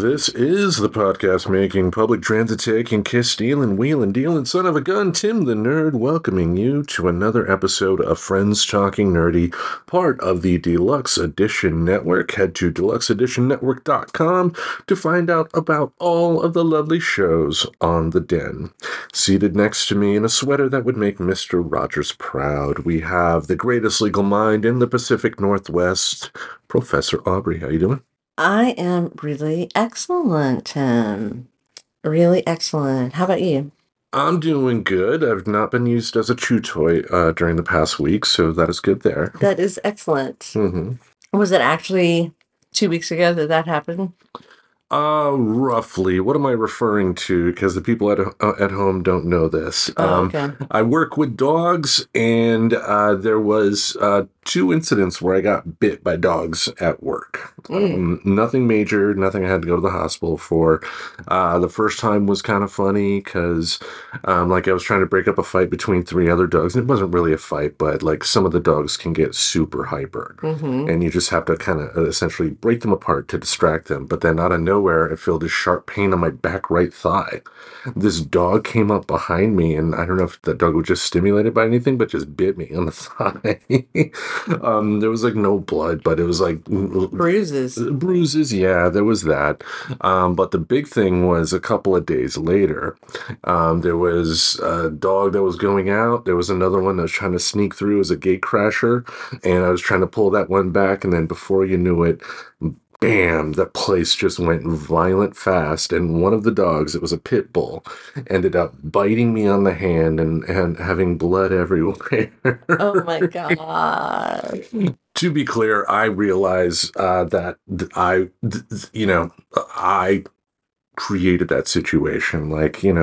This is the podcast making, public transit taking, kiss stealing, wheeling, dealing, son of a gun, Tim the Nerd, welcoming you to another episode of Friends Talking Nerdy, part of the Deluxe Edition Network. Head to deluxeeditionnetwork.com to find out about all of the lovely shows on the den. Seated next to me in a sweater that would make Mr. Rogers proud, we have the greatest legal mind in the Pacific Northwest, Professor Aubrey. How you doing? I am really excellent, Tim. Really excellent. How about you? I'm doing good. I've not been used as a chew toy during the past week, so that is good there. That is excellent. Mm-hmm. Was it actually 2 weeks ago that happened? Roughly. What am I referring to? Because the people at home don't know this. Okay. I work with dogs, and there was two incidents where I got bit by dogs at work. Nothing major, nothing I had to go to the hospital for. The first time was kind of funny because I was trying to break up a fight between three other dogs, and it wasn't really a fight, but like some of the dogs can get super hyper, and you just have to kind of essentially break them apart to distract them. But then out of nowhere, I feel this sharp pain on my back right thigh. This dog came up behind me, and I don't know if the dog was just stimulated by anything, but just bit me on the thigh. There was no blood, but it was bruises. Yeah, there was that. But the big thing was a couple of days later, there was a dog that was going out. There was another one that was trying to sneak through as a gate crasher, and I was trying to pull that one back. And then before you knew it, bam, the place just went violent fast, and one of the dogs, it was a pit bull, ended up biting me on the hand and having blood everywhere. Oh my God. To be clear, I realize that I created that situation.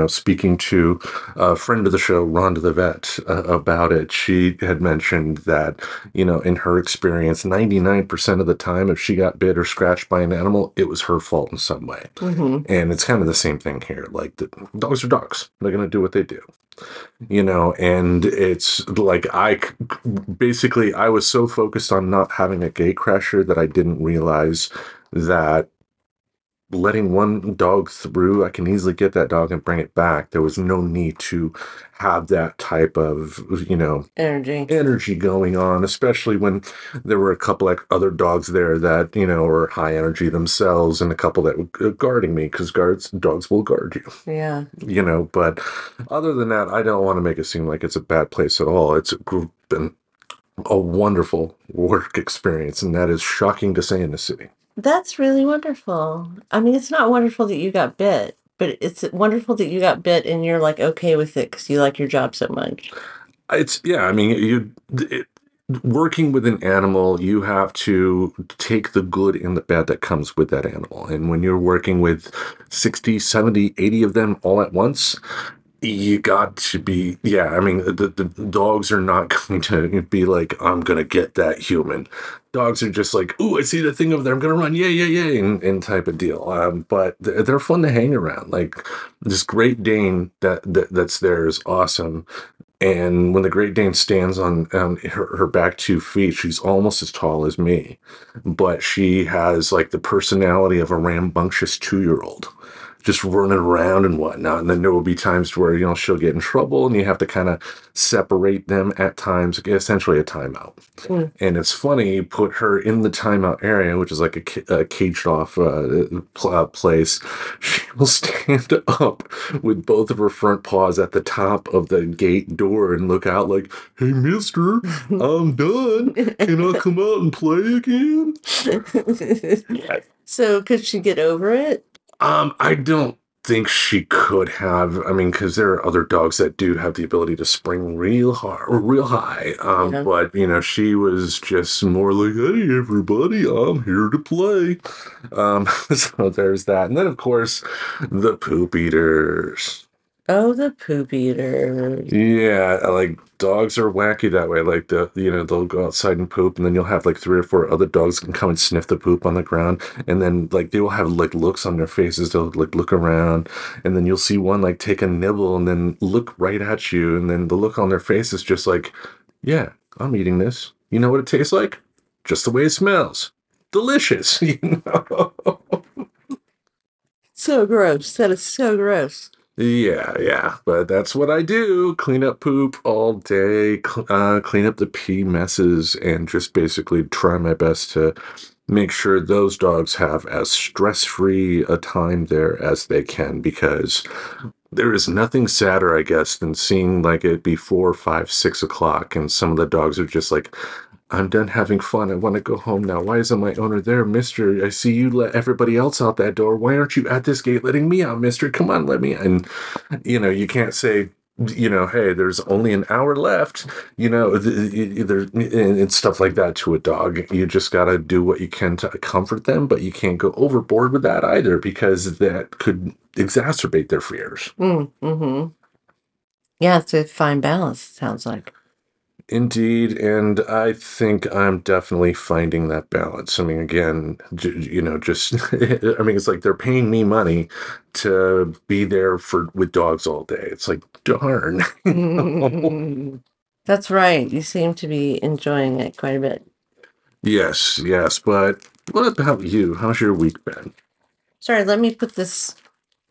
Speaking to a friend of the show, Rhonda the vet, about it, she had mentioned that, in her experience, 99% of the time, if she got bit or scratched by an animal, it was her fault in some way. Mm-hmm. And it's kind of the same thing here. The dogs are dogs. They're going to do what they do. And it's I was so focused on not having a gate crasher that I didn't realize that letting one dog through, I can easily get that dog and bring it back. There was no need to have that type of, energy going on, especially when there were a couple other dogs there that, were high energy themselves, and a couple that were guarding me, because dogs will guard you. Yeah. But other than that, I don't want to make it seem like it's a bad place at all. It's a group and a wonderful work experience, and that is shocking to say in the city. That's really wonderful. I mean, it's not wonderful that you got bit, but it's wonderful that you got bit and you're okay with it because you like your job so much. Working with an animal, you have to take the good and the bad that comes with that animal. And when you're working with 60, 70, 80 of them all at once, you got to be, the dogs are not going to be I'm going to get that human. Dogs are just ooh, I see the thing over there, I'm going to run, yay, and type of deal. But they're fun to hang around. This Great Dane that's there is awesome. And when the Great Dane stands on her back 2 feet, she's almost as tall as me. But she has, the personality of a rambunctious 2-year-old. Just running around and whatnot. And then there will be times where, she'll get in trouble and you have to kind of separate them at times, essentially a timeout. Mm. And it's funny, you put her in the timeout area, which is a caged off place. She will stand up with both of her front paws at the top of the gate door and look out hey, mister, I'm done. Can I come out and play again? So could she get over it? I don't think she could have. I mean, because there are other dogs that do have the ability to spring real high. Yeah. But, you know, she was just more like, hey, everybody, I'm here to play. So there's that. And then, of course, the poop eaters. Oh, the poop eater. Yeah, like dogs are wacky that way. Like, they'll go outside and poop, and then you'll have like 3 or 4 other dogs can come and sniff the poop on the ground. And then like they will have like looks on their faces. They'll like look around, and then you'll see one like take a nibble and then look right at you. And then the look on their face is just like, yeah, I'm eating this. You know what it tastes like? Just the way it smells. Delicious, you know? So gross. That is so gross. Yeah, but that's what I do. Clean up poop all day, clean up the pee messes, and just basically try my best to make sure those dogs have as stress-free a time there as they can, because there is nothing sadder, I guess, than seeing like it be 4, 5, 6 o'clock, and some of the dogs are just like, I'm done having fun. I want to go home now. Why isn't my owner there, mister? I see you let everybody else out that door. Why aren't you at this gate letting me out, mister? Come on, let me out. And, you know, you can't say, you know, hey, there's only an hour left, you know, and stuff like that to a dog. You just got to do what you can to comfort them, but you can't go overboard with that either, because that could exacerbate their fears. Mm-hmm. Yeah, it's a fine balance, it sounds like. Indeed, and I think I'm definitely finding that balance. I mean, again, you know, just, I mean, it's like they're paying me money to be there with dogs all day. It's like, darn. That's right. You seem to be enjoying it quite a bit. Yes. But what about you? How's your week been? Sorry, let me put this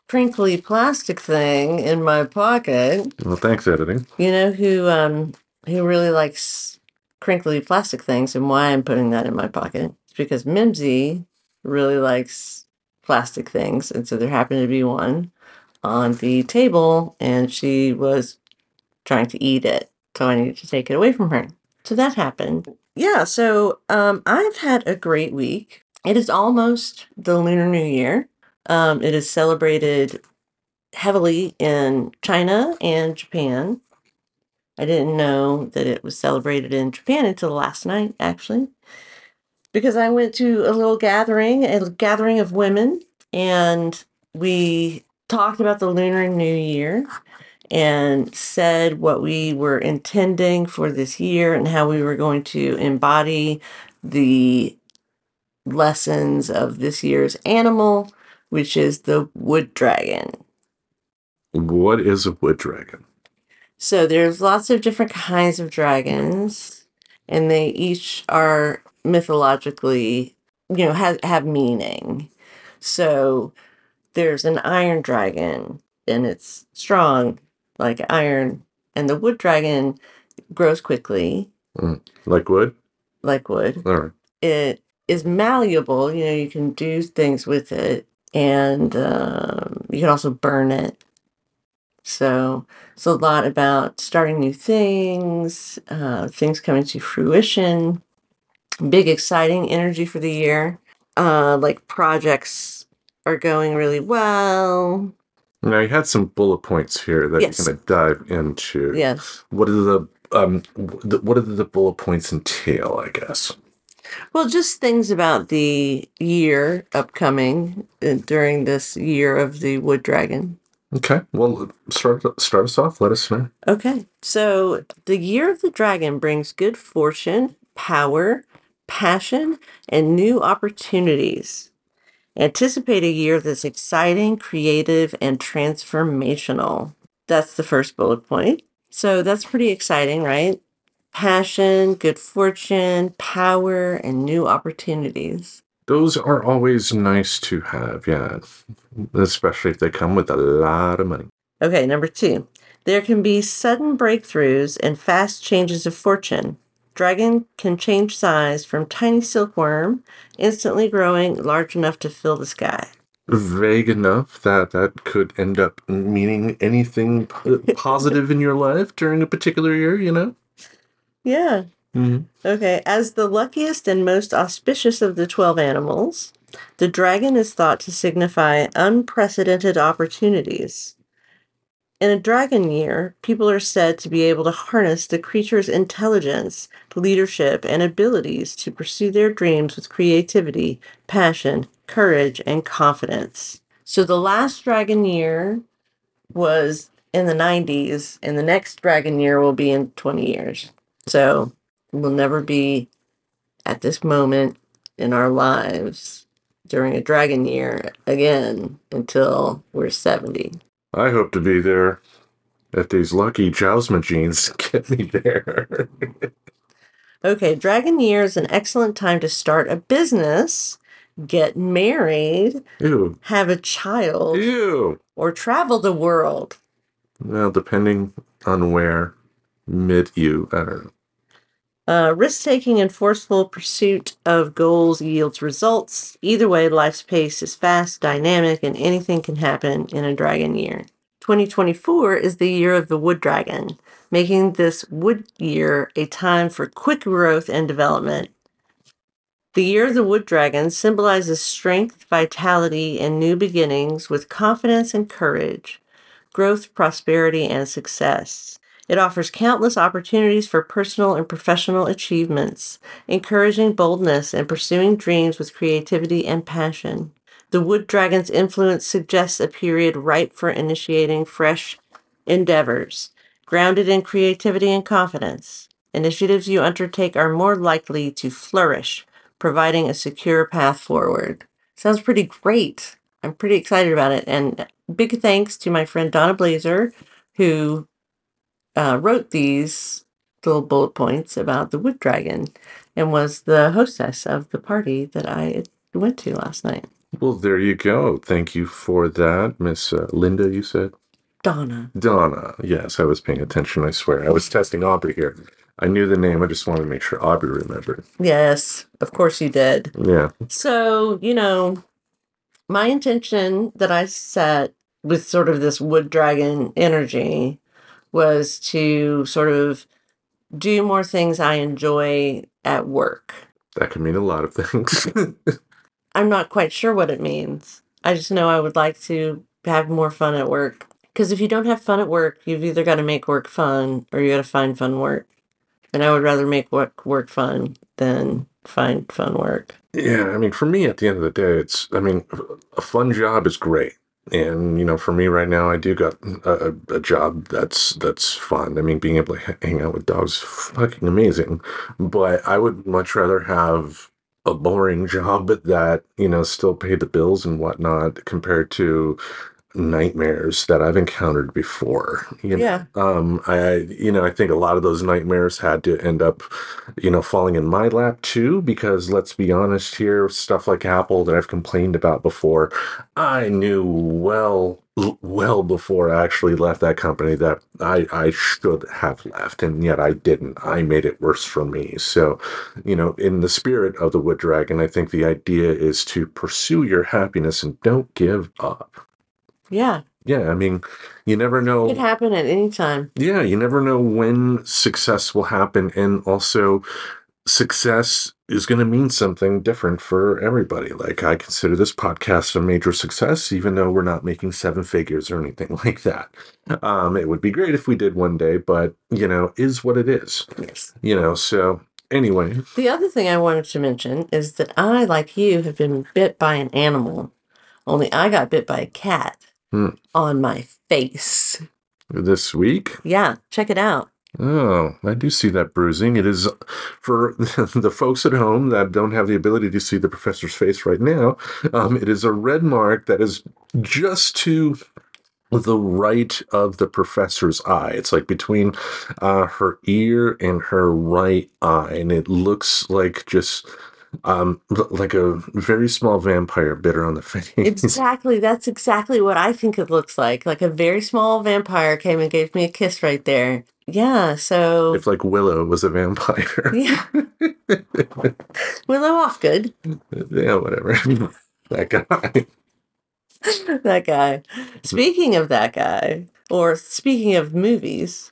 crinkly plastic thing in my pocket. Well, thanks, editing. You know who... He really likes crinkly plastic things, and why I'm putting that in my pocket is because Mimsy really likes plastic things, and so there happened to be one on the table, and she was trying to eat it, so I needed to take it away from her. So that happened. Yeah, so I've had a great week. It is almost the Lunar New Year. It is celebrated heavily in China and Japan. I didn't know that it was celebrated in Japan until last night, actually, because I went to a gathering of women, and we talked about the Lunar New Year and said what we were intending for this year and how we were going to embody the lessons of this year's animal, which is the wood dragon. What is a wood dragon? So there's lots of different kinds of dragons, and they each are mythologically, you know, have meaning. So there's an iron dragon, and it's strong, like iron. And the wood dragon grows quickly. Like wood? Like wood. All right. It is malleable. You know, you can do things with it, and you can also burn it. So it's a lot about starting new things, things coming to fruition, big, exciting energy for the year. Like projects are going really well. Now, you had some bullet points here that yes. You're going to dive into. Yes. What do the bullet points entail, I guess? Well, just things about the year upcoming during this year of the wood dragon. Okay, well, start us off. Let us know. Okay, so the year of the dragon brings good fortune, power, passion, and new opportunities. Anticipate a year that's exciting, creative, and transformational. That's the first bullet point. So that's pretty exciting, right? Passion, good fortune, power, and new opportunities. Those are always nice to have, yeah, especially if they come with a lot of money. Okay, number 2. There can be sudden breakthroughs and fast changes of fortune. Dragon can change size from tiny silkworm, instantly growing large enough to fill the sky. Vague enough that could end up meaning anything positive in your life during a particular year, you know? Yeah. Mm-hmm. Okay, as the luckiest and most auspicious of the 12 animals, The dragon is thought to signify unprecedented opportunities. In a dragon year, people are said to be able to harness the creature's intelligence, leadership, and abilities to pursue their dreams with creativity, passion, courage, and confidence. So the last dragon year was in the 90s, and the next dragon year will be in 20 years. So we'll never be at this moment in our lives during a dragon year again until we're 70. I hope to be there if these lucky Jaws machines get me there. Okay, dragon year is an excellent time to start a business, get married, ew, have a child, ew, or travel the world. Well, depending on where, I don't know. Risk-taking and forceful pursuit of goals yields results. Either way, life's pace is fast, dynamic, and anything can happen in a dragon year. 2024 is the year of the wood dragon, making this wood year a time for quick growth and development. The year of the wood dragon symbolizes strength, vitality, and new beginnings with confidence and courage, growth, prosperity, and success. It offers countless opportunities for personal and professional achievements, encouraging boldness and pursuing dreams with creativity and passion. The wood dragon's influence suggests a period ripe for initiating fresh endeavors, grounded in creativity and confidence. Initiatives you undertake are more likely to flourish, providing a secure path forward. Sounds pretty great. I'm pretty excited about it. And big thanks to my friend Donna Blazer, who wrote these little bullet points about the wood dragon and was the hostess of the party that I went to last night. Well, there you go. Thank you for that, Miss Linda, you said? Donna. Donna. Yes, I was paying attention, I swear. I was testing Aubrey here. I knew the name. I just wanted to make sure Aubrey remembered. Yes, of course you did. Yeah. So, you know, my intention that I set with sort of this wood dragon energy was to sort of do more things I enjoy at work. That can mean a lot of things. I'm not quite sure what it means. I just know I would like to have more fun at work. Because if you don't have fun at work, you've either got to make work fun or you got to find fun work. And I would rather make work fun than find fun work. Yeah, I mean, for me, at the end of the day, it's, I mean, a fun job is great. And, you know, for me right now, I do got a job that's fun. I mean, being able to hang out with dogs is fucking amazing. But I would much rather have a boring job that, you know, still pay the bills and whatnot compared to nightmares that I've encountered before. You know? Yeah. I think a lot of those nightmares had to end up, you know, falling in my lap too, because let's be honest here, stuff like Apple that I've complained about before, I knew well before I actually left that company that I should have left, and yet I didn't. I made it worse for me. So, you know, in the spirit of the Wood Dragon, I think the idea is to pursue your happiness and don't give up. Yeah. Yeah, I mean, you never know. It could happen at any time. Yeah, you never know when success will happen. And also, success is going to mean something different for everybody. Like, I consider this podcast a major success, even though we're not making seven figures or anything like that. It would be great if we did one day, but, you know, is what it is. Yes. You know, so anyway. The other thing I wanted to mention is that I, like you, have been bit by an animal. Only I got bit by a cat. On my face. This week? Yeah, check it out. Oh, I do see that bruising. It is, for the folks at home that don't have the ability to see the professor's face right now, it is a red mark that is just to the right of the professor's eye. It's like between her ear and her right eye, and it looks like just... like a very small vampire bit her on the face. Exactly. That's exactly what I think it looks like. Like a very small vampire came and gave me a kiss right there. Yeah, so... If, like, Willow was a vampire. Yeah. Willow off good. Yeah, whatever. That guy. That guy. Speaking of that guy, or speaking of movies,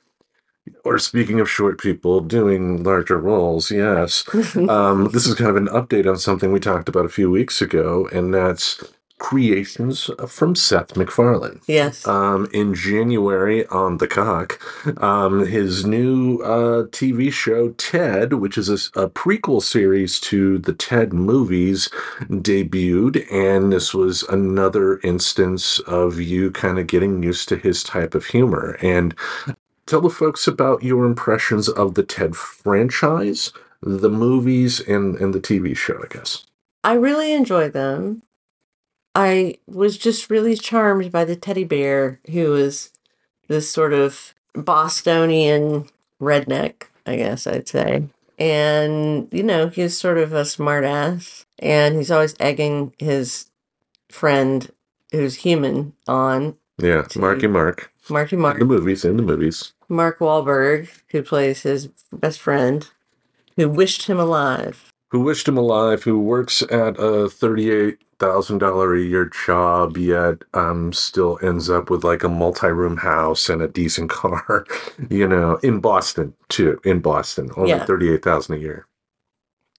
Or speaking of short people doing larger roles, yes. This is kind of an update on something we talked about a few weeks ago, and that's creations from Seth MacFarlane. Yes. In January on Peacock, his new TV show, Ted, which is a prequel series to the Ted movies, debuted. And this was another instance of you kind of getting used to his type of humor. And tell the folks about your impressions of the Ted franchise, the movies, and the TV show, I guess. I really enjoy them. I was just really charmed by the teddy bear, who is this sort of Bostonian redneck, I guess I'd say. And, you know, he's sort of a smartass, and he's always egging his friend, who's human, on. Yeah, Marky Mark. In the movies. Mark Wahlberg, who plays his best friend, who wished him alive, who works at a $38,000 a year job, yet still ends up with like a multi-room house and a decent car, you know, in Boston, too. Only $38,000 a year.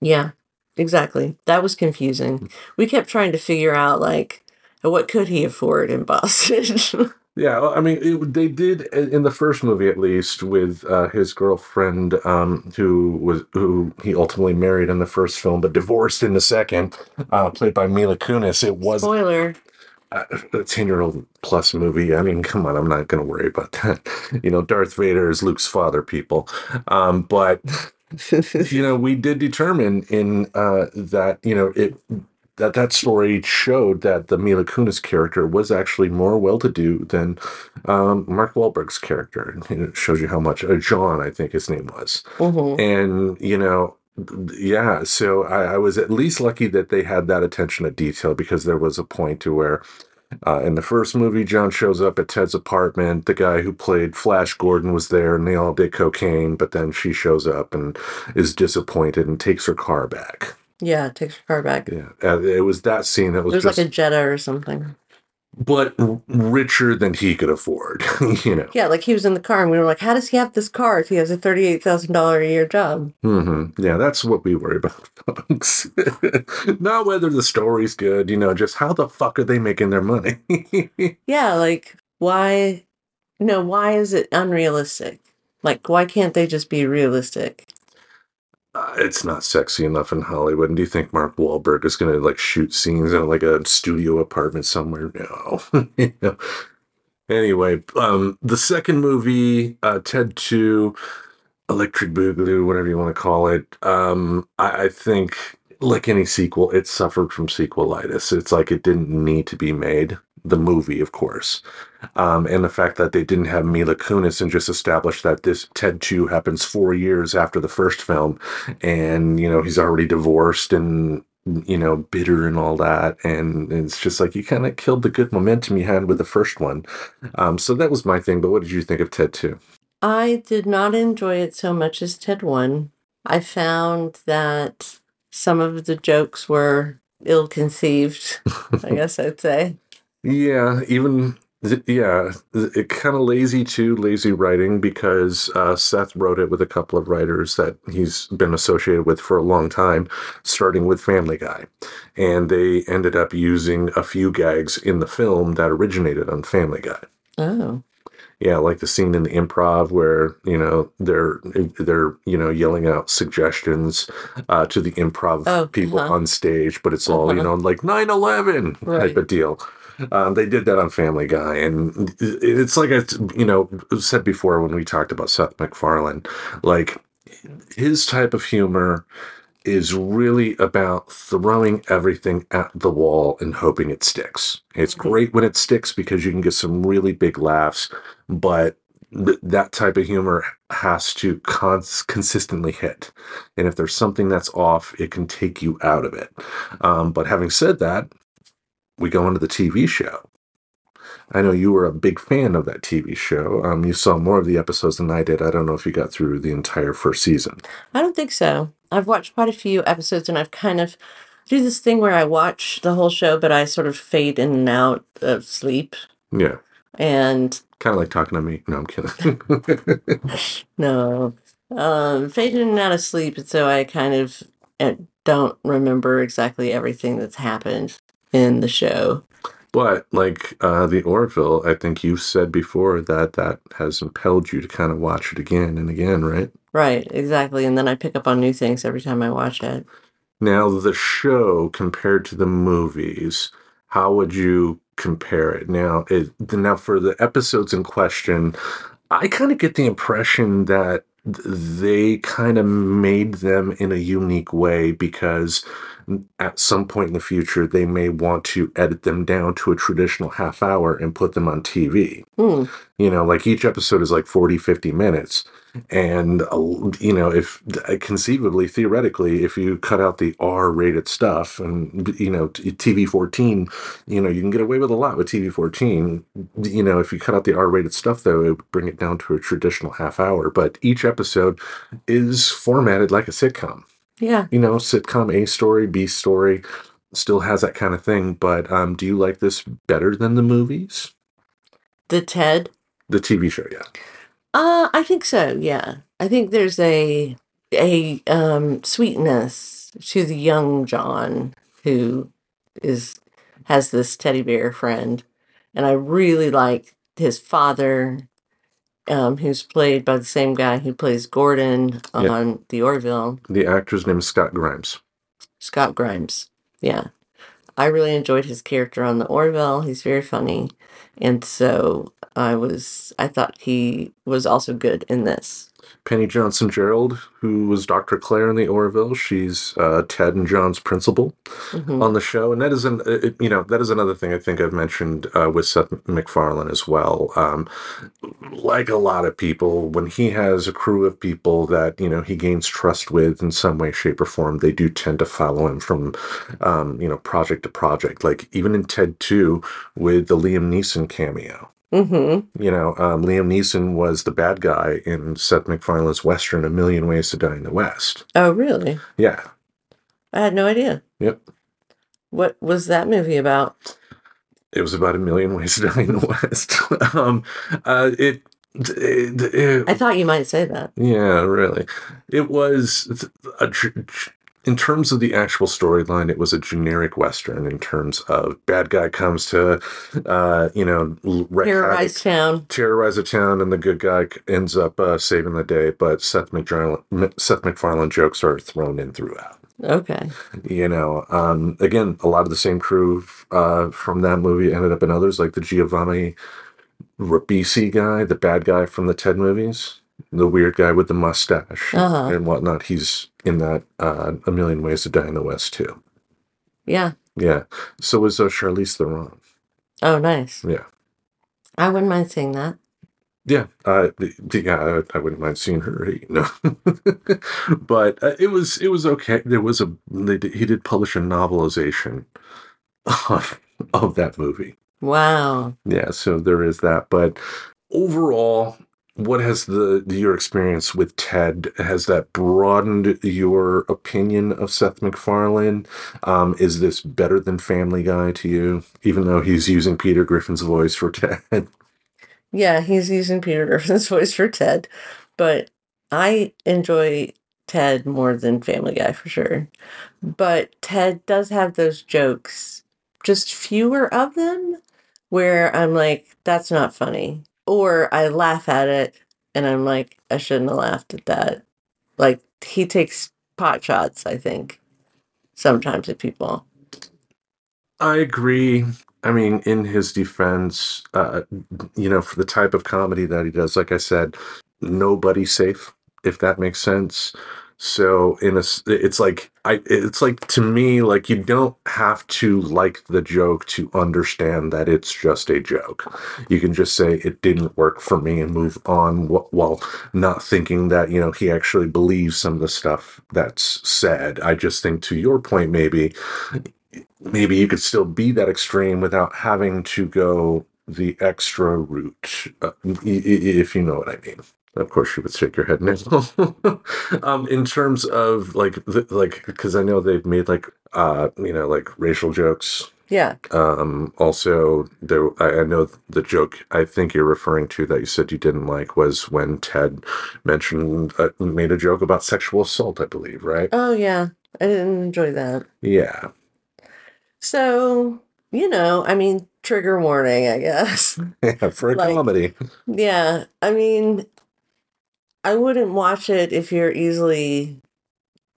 Yeah, exactly. That was confusing. We kept trying to figure out, like, what could he afford in Boston? Yeah, well, I mean, they did in the first movie, at least, with his girlfriend, who he ultimately married in the first film, but divorced in the second, played by Mila Kunis. It was spoiler. A 10-year-old plus movie. I mean, come on, I'm not going to worry about that. You know, Darth Vader is Luke's father, people. But you know, we did determine in that, you know, it. That story showed that the Mila Kunis character was actually more well-to-do than Mark Wahlberg's character. And it shows you how much. John, I think his name was. Mm-hmm. And, you know, yeah, so I was at least lucky that they had that attention to detail, because there was a point to where in the first movie, John shows up at Ted's apartment. The guy who played Flash Gordon was there, and they all did cocaine, but then she shows up and is disappointed and takes her car back. Yeah, takes her car back. Yeah, it was that scene that was just like a Jetta or something. But richer than he could afford, you know. Yeah, like he was in the car, and we were like, how does he have this car if he has a $38,000 a year job? Mm-hmm. Yeah, that's what we worry about, folks. Not whether the story's good, you know, just how the fuck are they making their money? Yeah, like, why is it unrealistic? Like, why can't they just be realistic? It's not sexy enough in Hollywood. And do you think Mark Wahlberg is going to, like, shoot scenes in, like, a studio apartment somewhere? No. You know? Anyway, the second movie, Ted 2, Electric Boogaloo, whatever you want to call it, I think, like any sequel, it suffered from sequelitis. It's like it didn't need to be made. The movie, of course. And the fact that they didn't have Mila Kunis and just established that this Ted 2 happens 4 years after the first film. And, you know, he's already divorced and, you know, bitter and all that. And it's just like you kind of killed the good momentum you had with the first one. So that was my thing. But what did you think of Ted 2? I did not enjoy it so much as Ted 1. I found that some of the jokes were ill-conceived, I guess I'd say. Yeah, it kind of lazy writing, because Seth wrote it with a couple of writers that he's been associated with for a long time, starting with Family Guy. And they ended up using a few gags in the film that originated on Family Guy. Oh. Yeah, like the scene in the improv where, you know, they're you know, yelling out suggestions to the improv people on stage, but it's all, you know, like 9/11 type of deal. They did that on Family Guy, and it's like I, you know, said before when we talked about Seth MacFarlane, like his type of humor is really about throwing everything at the wall and hoping it sticks. It's great when it sticks because you can get some really big laughs, but that type of humor has to consistently hit. And if there's something that's off, it can take you out of it. But having said that, we go into the TV show. I know you were a big fan of that TV show. You saw more of the episodes than I did. I don't know if you got through the entire first season. I don't think so. I've watched quite a few episodes, and I've kind of do this thing where I watch the whole show, but I sort of fade in and out of sleep. Yeah. And kind of like talking to me. No, I'm kidding. No. Faded and out of sleep, so I kind of don't remember exactly everything that's happened in the show. But, like, The Orville, I think you've said before that has impelled you to kind of watch it again and again, right? Right, exactly. And then I pick up on new things every time I watch it. Now, the show compared to the movies, how would you compare it? Now, for the episodes in question, I kind of get the impression that they kind of made them in a unique way because at some point in the future, they may want to edit them down to a traditional half hour and put them on TV. Mm. You know, like each episode is like 40, 50 minutes. And, you know, if conceivably, theoretically, if you cut out the R-rated stuff and, you know, TV-14, you know, you can get away with a lot with TV-14. You know, if you cut out the R-rated stuff, though, it would bring it down to a traditional half hour. But each episode is formatted like a sitcom. Yeah. You know, sitcom, A story, B story, still has that kind of thing. But do you like this better than the movies? The Ted? The TV show, yeah. I think so, yeah. I think there's a sweetness to the young John who has this teddy bear friend. And I really like his father, who's played by the same guy who plays Gordon on The Orville. The actor's name is Scott Grimes. Scott Grimes, yeah. I really enjoyed his character on The Orville. He's very funny. And so I thought he was also good in this. Penny Johnson Gerald, who was Dr. Claire in The Orville, she's Ted and John's principal on the show, and that is another thing I think I've mentioned with Seth MacFarlane as well. Like a lot of people, when he has a crew of people that he gains trust with in some way, shape, or form, they do tend to follow him from project to project. Like even in Ted 2 with the Liam Neeson cameo. Mm-hmm. Liam Neeson was the bad guy in Seth MacFarlane's Western, A Million Ways to Die in the West. Oh, really? Yeah. I had no idea. Yep. What was that movie about? It was about A Million Ways to Die in the West. I thought you might say that. Yeah, really. It was in terms of the actual storyline, it was a generic Western in terms of bad guy comes to, terrorize a town, and the good guy ends up saving the day. But Seth MacFarlane jokes are thrown in throughout. Okay. Again, a lot of the same crew from that movie ended up in others, like the Giovanni Rabisi guy, the bad guy from the Ted movies. The weird guy with the mustache and whatnot, he's in that A Million Ways to Die in the West, too. Yeah. Yeah. So was Charlize Theron. Oh, nice. Yeah. I wouldn't mind seeing that. Yeah. I wouldn't mind seeing her. But it was okay. He did publish a novelization of that movie. Wow. Yeah, so there is that. But overall, what has your experience with Ted, has that broadened your opinion of Seth MacFarlane? Is this better than Family Guy to you, even though he's using Peter Griffin's voice for Ted? Yeah, he's using Peter Griffin's voice for Ted, but I enjoy Ted more than Family Guy for sure. But Ted does have those jokes, just fewer of them, where I'm like, that's not funny. Or I laugh at it, and I'm like, I shouldn't have laughed at that. Like, he takes pot shots, I think, sometimes at people. I agree. I mean, in his defense, for the type of comedy that he does, like I said, nobody's safe, if that makes sense. So it's like to me, like, you don't have to like the joke to understand that it's just a joke. You can just say it didn't work for me and move on, while not thinking that he actually believes some of the stuff that's said. I just think, to your point, maybe you could still be that extreme without having to go the extra route, if you know what I mean. Of course, you would shake your head now. In terms of because I know they've made racial jokes Yeah. Also, there, I know the joke I think you're referring to that you said you didn't like was when Ted mentioned, made a joke about sexual assault, I believe, right? Oh, yeah. I didn't enjoy that. Yeah. So, you know, I mean, trigger warning, I guess. Yeah, for a comedy. Yeah. I mean, I wouldn't watch it if you're easily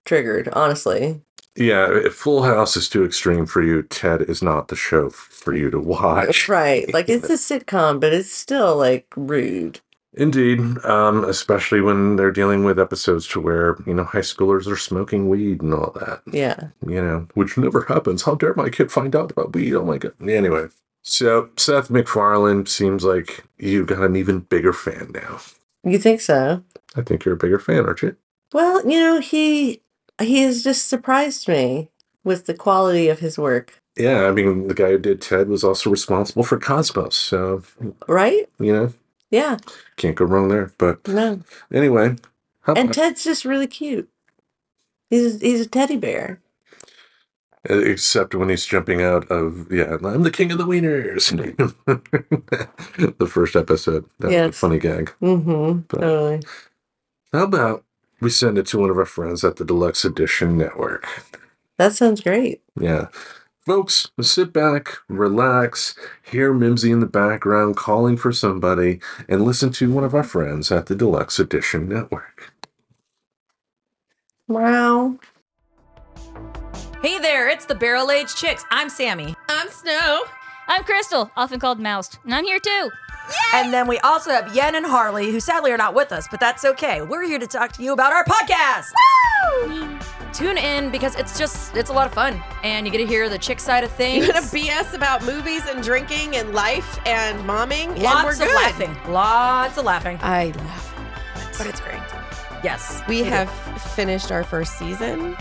triggered, honestly. Yeah, if Full House is too extreme for you, Ted is not the show for you to watch. Right. Like, it's a sitcom, but it's still, like, rude. Indeed. Especially when they're dealing with episodes to where, you know, high schoolers are smoking weed and all that. Yeah. You know, which never happens. How dare my kid find out about weed? Oh, my God. Anyway. So, Seth MacFarlane seems like you got an even bigger fan now. You think so? I think you're a bigger fan, aren't you? Well, you know, He has just surprised me with the quality of his work. Yeah, I mean, the guy who did Ted was also responsible for Cosmos, so... Right? You know? Yeah. Can't go wrong there, but... No. Anyway. And Ted's just really cute. He's a teddy bear. Except when he's jumping out of, yeah, I'm the king of the wieners. The first episode. That's a funny gag. Mm-hmm. But totally. How about... we send it to one of our friends at the Deluxe Edition Network. That sounds great. Yeah. Folks, sit back, relax, hear Mimsy in the background calling for somebody, and listen to one of our friends at the Deluxe Edition Network. Wow. Hey there, it's the Barrel Age Chicks. I'm Sammy. I'm Snow. I'm Crystal, often called Moused. And I'm here too. Yay! And then we also have Yen and Harley, who sadly are not with us, but that's okay. We're here to talk to you about our podcast. Woo! Tune in because it's a lot of fun. And you get to hear the chick side of things. You're going to BS about movies and drinking and life and momming. Lots of laughing. I laugh. But it's great. Yes. We have finished our first season.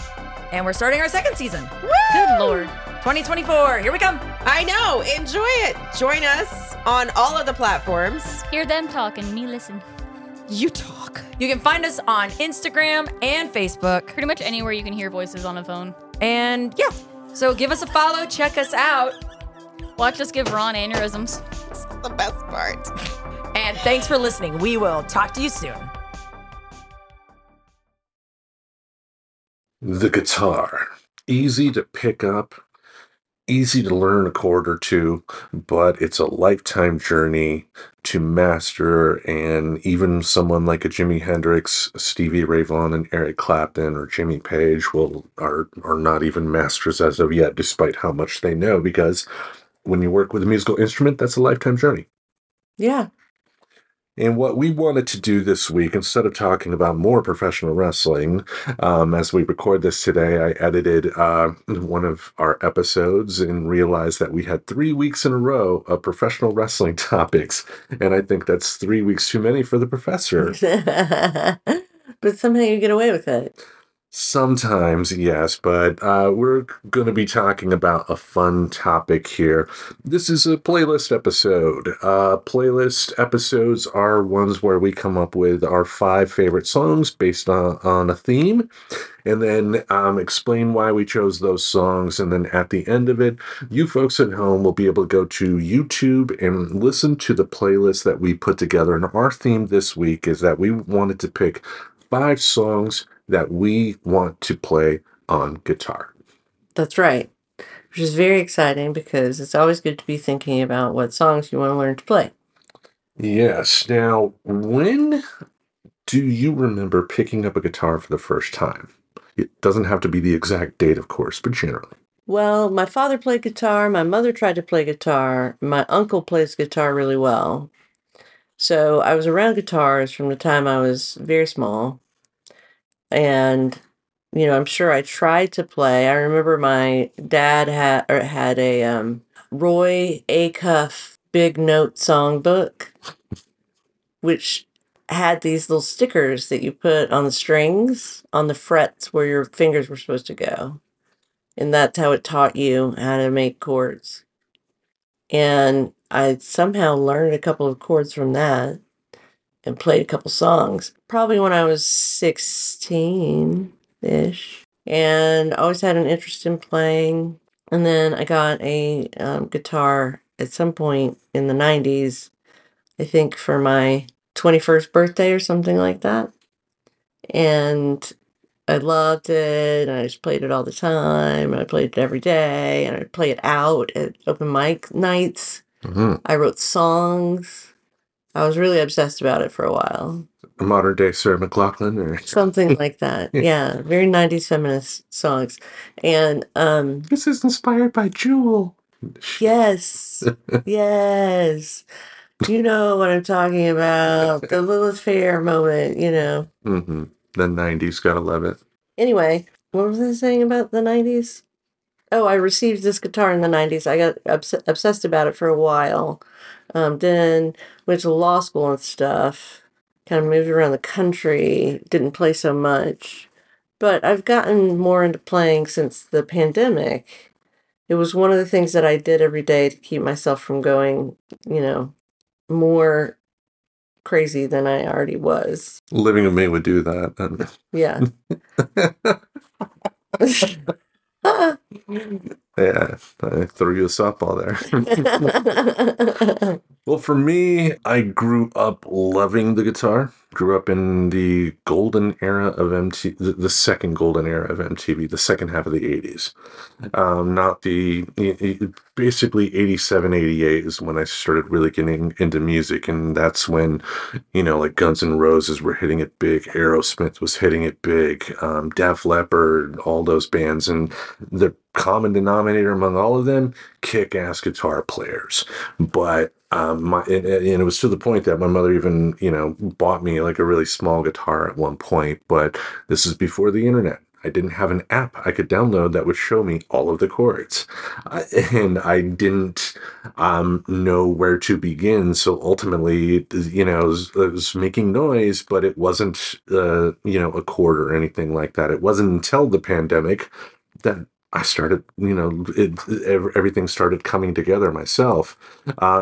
And we're starting our second season. Woo! Good Lord. 2024. Here we come. I know. Enjoy it. Join us on all of the platforms. Hear them talk and me listen. You talk. You can find us on Instagram and Facebook. Pretty much anywhere you can hear voices on a phone. And yeah. So give us a follow. Check us out. Watch us give Ron aneurysms. It's the best part. And thanks for listening. We will talk to you soon. The guitar. Easy to pick up, easy to learn a chord or two, but it's a lifetime journey to master, and even someone like a Jimi Hendrix, Stevie Ray Vaughan, and Eric Clapton, or Jimmy Page are not even masters as of yet, despite how much they know, because when you work with a musical instrument, that's a lifetime journey. Yeah. And what we wanted to do this week, instead of talking about more professional wrestling, as we record this today, I edited one of our episodes and realized that we had 3 weeks in a row of professional wrestling topics. And I think that's 3 weeks too many for the professor. But somehow you get away with it. Sometimes, yes, but we're going to be talking about a fun topic here. This is a playlist episode. Playlist episodes are ones where we come up with our 5 favorite songs based on a theme, and then explain why we chose those songs. And then at the end of it, you folks at home will be able to go to YouTube and listen to the playlist that we put together. And our theme this week is that we wanted to pick 5 songs that we want to play on guitar. That's right. Which is very exciting because it's always good to be thinking about what songs you want to learn to play. Yes. Now, when do you remember picking up a guitar for the first time? It doesn't have to be the exact date, of course, but generally. Well, my father played guitar. My mother tried to play guitar. My uncle plays guitar really well. So I was around guitars from the time I was very small. And, you know, I'm sure I tried to play. I remember my dad had a Roy Acuff big note songbook, which had these little stickers that you put on the strings, on the frets where your fingers were supposed to go. And that's how it taught you how to make chords. And I somehow learned a couple of chords from that. And played a couple songs, probably when I was 16-ish. And always had an interest in playing. And then I got a guitar at some point in the 90s, I think for my 21st birthday or something like that. And I loved it, and I just played it all the time, and I played it every day, and I'd play it out at open mic nights. Mm-hmm. I wrote songs. I was really obsessed about it for a while. Modern day Sarah McLachlan or something like that. Yeah, very 90s feminist songs. And this is inspired by Jewel. Yes. Yes. You know what I'm talking about. The Lilith Fair moment, you know. Mm-hmm. The 90s, gotta love it. Anyway, what was I saying about the 90s? Oh, I received this guitar in the 90s. I got obsessed about it for a while. Then went to law school and stuff. Kind of moved around the country. Didn't play so much. But I've gotten more into playing since the pandemic. It was one of the things that I did every day to keep myself from going, you know, more crazy than I already was. Living with me would do that. Yeah. Yeah, I threw you a softball there. Well, for me, I grew up loving the guitar. Grew up in the golden era of MTV, the second golden era of MTV, the second half of the 80s. Not the, basically 87, 88 is when I started really getting into music. And that's when, you know, like Guns N' Roses were hitting it big. Aerosmith was hitting it big. Def Leppard, all those bands. And the common denominator among all of them, kick-ass guitar players. But it was to the point that my mother even, you know, bought me like a really small guitar at one point. But this is before the internet. I didn't have an app I could download that would show me all of the chords. And I didn't know where to begin. So ultimately, you know, it was making noise, but it wasn't, you know, a chord or anything like that. It wasn't until the pandemic that I started, you know, everything started coming together myself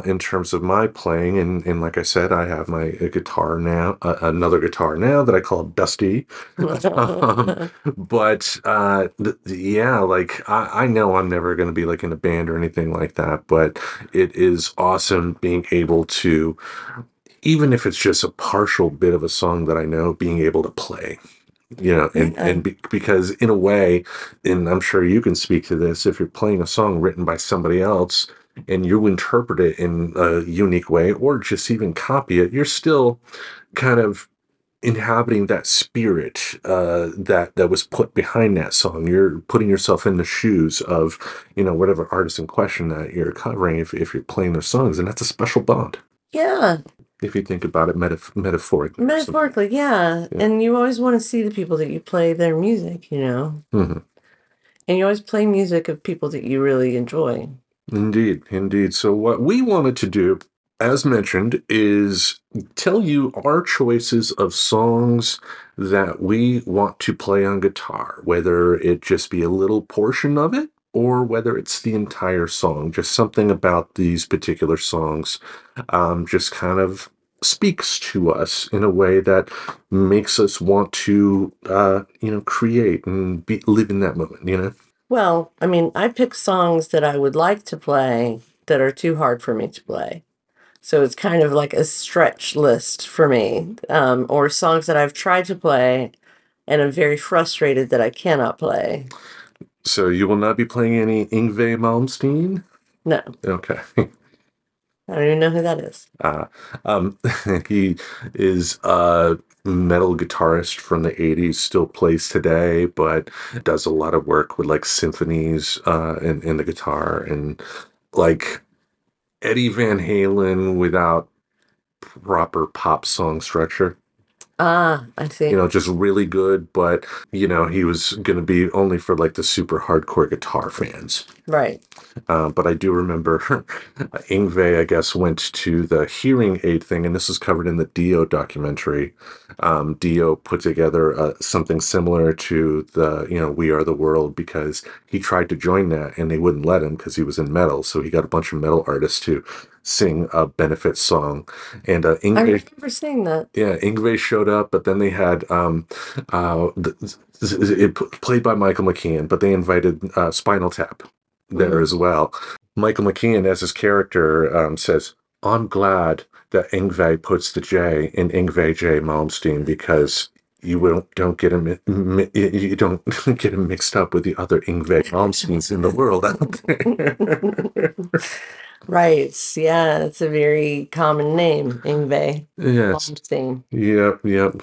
in terms of my playing. And like I said, I have my guitar now, another guitar now that I call Dusty. Yeah, like I know I'm never going to be like in a band or anything like that, but it is awesome being able to, even if it's just a partial bit of a song that I know, being able to play. You know, because in a way, and I'm sure you can speak to this, if you're playing a song written by somebody else and you interpret it in a unique way or just even copy it, you're still kind of inhabiting that spirit that was put behind that song. You're putting yourself in the shoes of, you know, whatever artist in question that you're covering if you're playing their songs. And that's a special bond. Yeah. If you think about it metaphorically. Metaphorically, yeah. And you always want to see the people that you play their music, you know. Mm-hmm. And you always play music of people that you really enjoy. Indeed, indeed. So what we wanted to do, as mentioned, is tell you our choices of songs that we want to play on guitar, whether it just be a little portion of it, or whether it's the entire song. Just something about these particular songs just kind of speaks to us in a way that makes us want to, you know, create and live in that moment, you know? Well, I mean, I pick songs that I would like to play that are too hard for me to play. So it's kind of like a stretch list for me, or songs that I've tried to play and I'm very frustrated that I cannot play. So you will not be playing any Yngwie Malmsteen? No. Okay. I don't even know who that is. He is a metal guitarist from the 80s, still plays today, but does a lot of work with like symphonies and the guitar, and like Eddie Van Halen without proper pop song structure. Ah, I see. You know, just really good, but, you know, he was going to be only for, like, the super hardcore guitar fans. Right. But I do remember Yngwie, I guess, went to the hearing aid thing, and this is covered in the Dio documentary. Dio put together something similar to the, you know, We Are the World, because he tried to join that, and they wouldn't let him because he was in metal, so he got a bunch of metal artists to sing a benefit song, and Yngwie, I remember seeing that. Yeah, Yngwie showed up, but then they had it played by Michael McKean, but they invited Spinal Tap there as well. Michael McKean, as his character, says, I'm glad that Yngwie puts the J in Yngwie J Malmsteen, because you don't get him mixed up with the other Yngwie Malmsteens in the world out there. Right. Yeah, it's a very common name, Yngwie Malmsteen. Yep.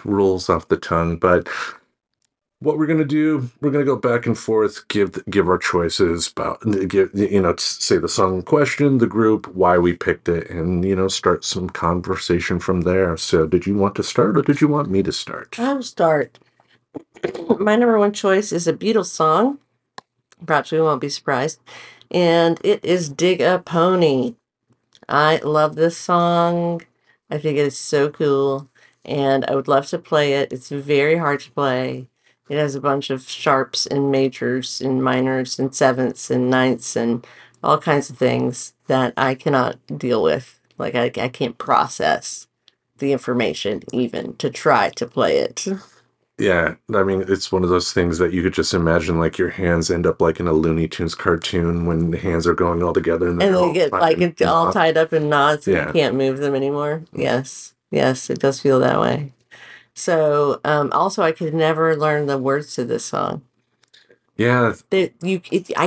Rolls off the tongue. But what we're gonna do, we're gonna go back and forth, give our choices about, say the song in question, the group, why we picked it, and start some conversation from there. So, did you want to start, or did you want me to start? I'll start. My number one choice is a Beatles song. Perhaps we won't be surprised, and it is "Dig a Pony." I love this song. I think it is so cool, and I would love to play it. It's very hard to play. It has a bunch of sharps and majors and minors and sevenths and ninths and all kinds of things that I cannot deal with. Like, I can't process the information even to try to play it. Yeah, I mean, it's one of those things that you could just imagine, like, your hands end up like in a Looney Tunes cartoon when the hands are going all together. And they get, like, it's all tied up in knots. Yeah. And you can't move them anymore. Yes, it does feel that way. So, also, I could never learn the words to this song. Yeah. I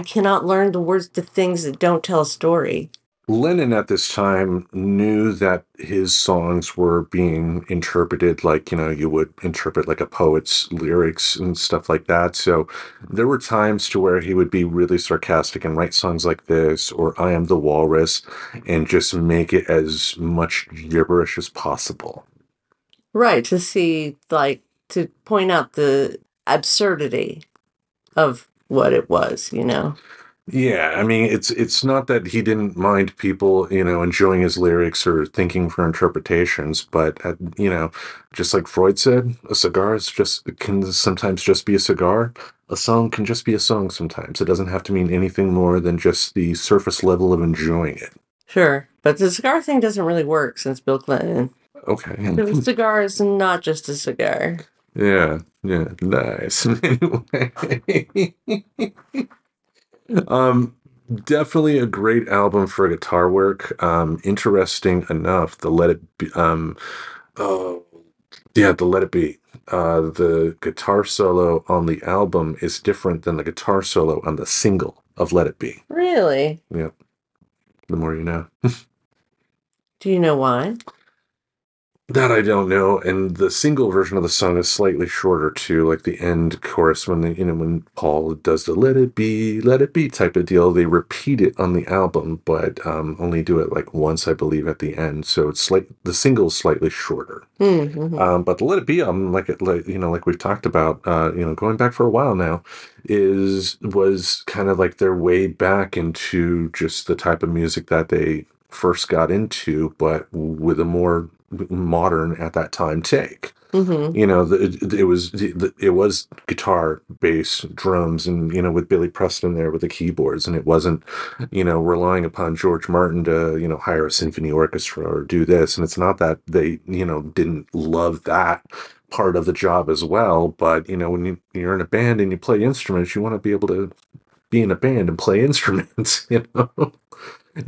cannot learn the words to things that don't tell a story. Lennon at this time knew that his songs were being interpreted like, you would interpret like a poet's lyrics and stuff like that. So there were times to where he would be really sarcastic and write songs like this, or I Am the Walrus, and just make it as much gibberish as possible. Right, to point out the absurdity of what it was, Yeah, I mean, it's not that he didn't mind people, enjoying his lyrics or thinking for interpretations, but, just like Freud said, a cigar can sometimes just be a cigar. A song can just be a song sometimes. It doesn't have to mean anything more than just the surface level of enjoying it. Sure, but the cigar thing doesn't really work since Bill Clinton. Okay. The cigar is not just a cigar. Yeah, nice. Anyway. Definitely a great album for guitar work. Interesting enough, the Let It Be. The guitar solo on the album is different than the guitar solo on the single of Let It Be. Really? Yep. The more you know. Do you know why? That I don't know, and the single version of the song is slightly shorter too. Like the end chorus, when when Paul does the let it be" type of deal, they repeat it on the album, but only do it like once, I believe, at the end. So it's like the single's slightly shorter. Mm-hmm. But the "Let It Be" album, like we've talked about, going back for a while now, was kind of like their way back into just the type of music that they first got into, but with a more modern at that time take. Mm-hmm. It was guitar, bass, drums, and with Billy Preston there with the keyboards, and it wasn't relying upon George Martin to hire a symphony orchestra or do this. And it's not that they didn't love that part of the job as well, but when you're in a band and you play instruments, you want to be able to be in a band and play instruments.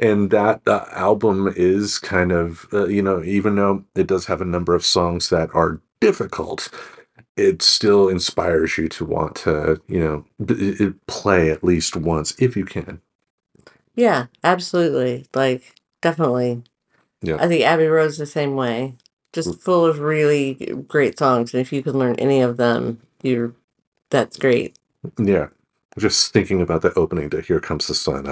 And that album is kind of, even though it does have a number of songs that are difficult, it still inspires you to want to, play at least once if you can. Yeah, absolutely. Like, definitely. Yeah. I think Abbey Road's the same way. Just full of really great songs. And if you can learn any of them, that's great. Yeah. Just thinking about the opening to Here Comes the Sun,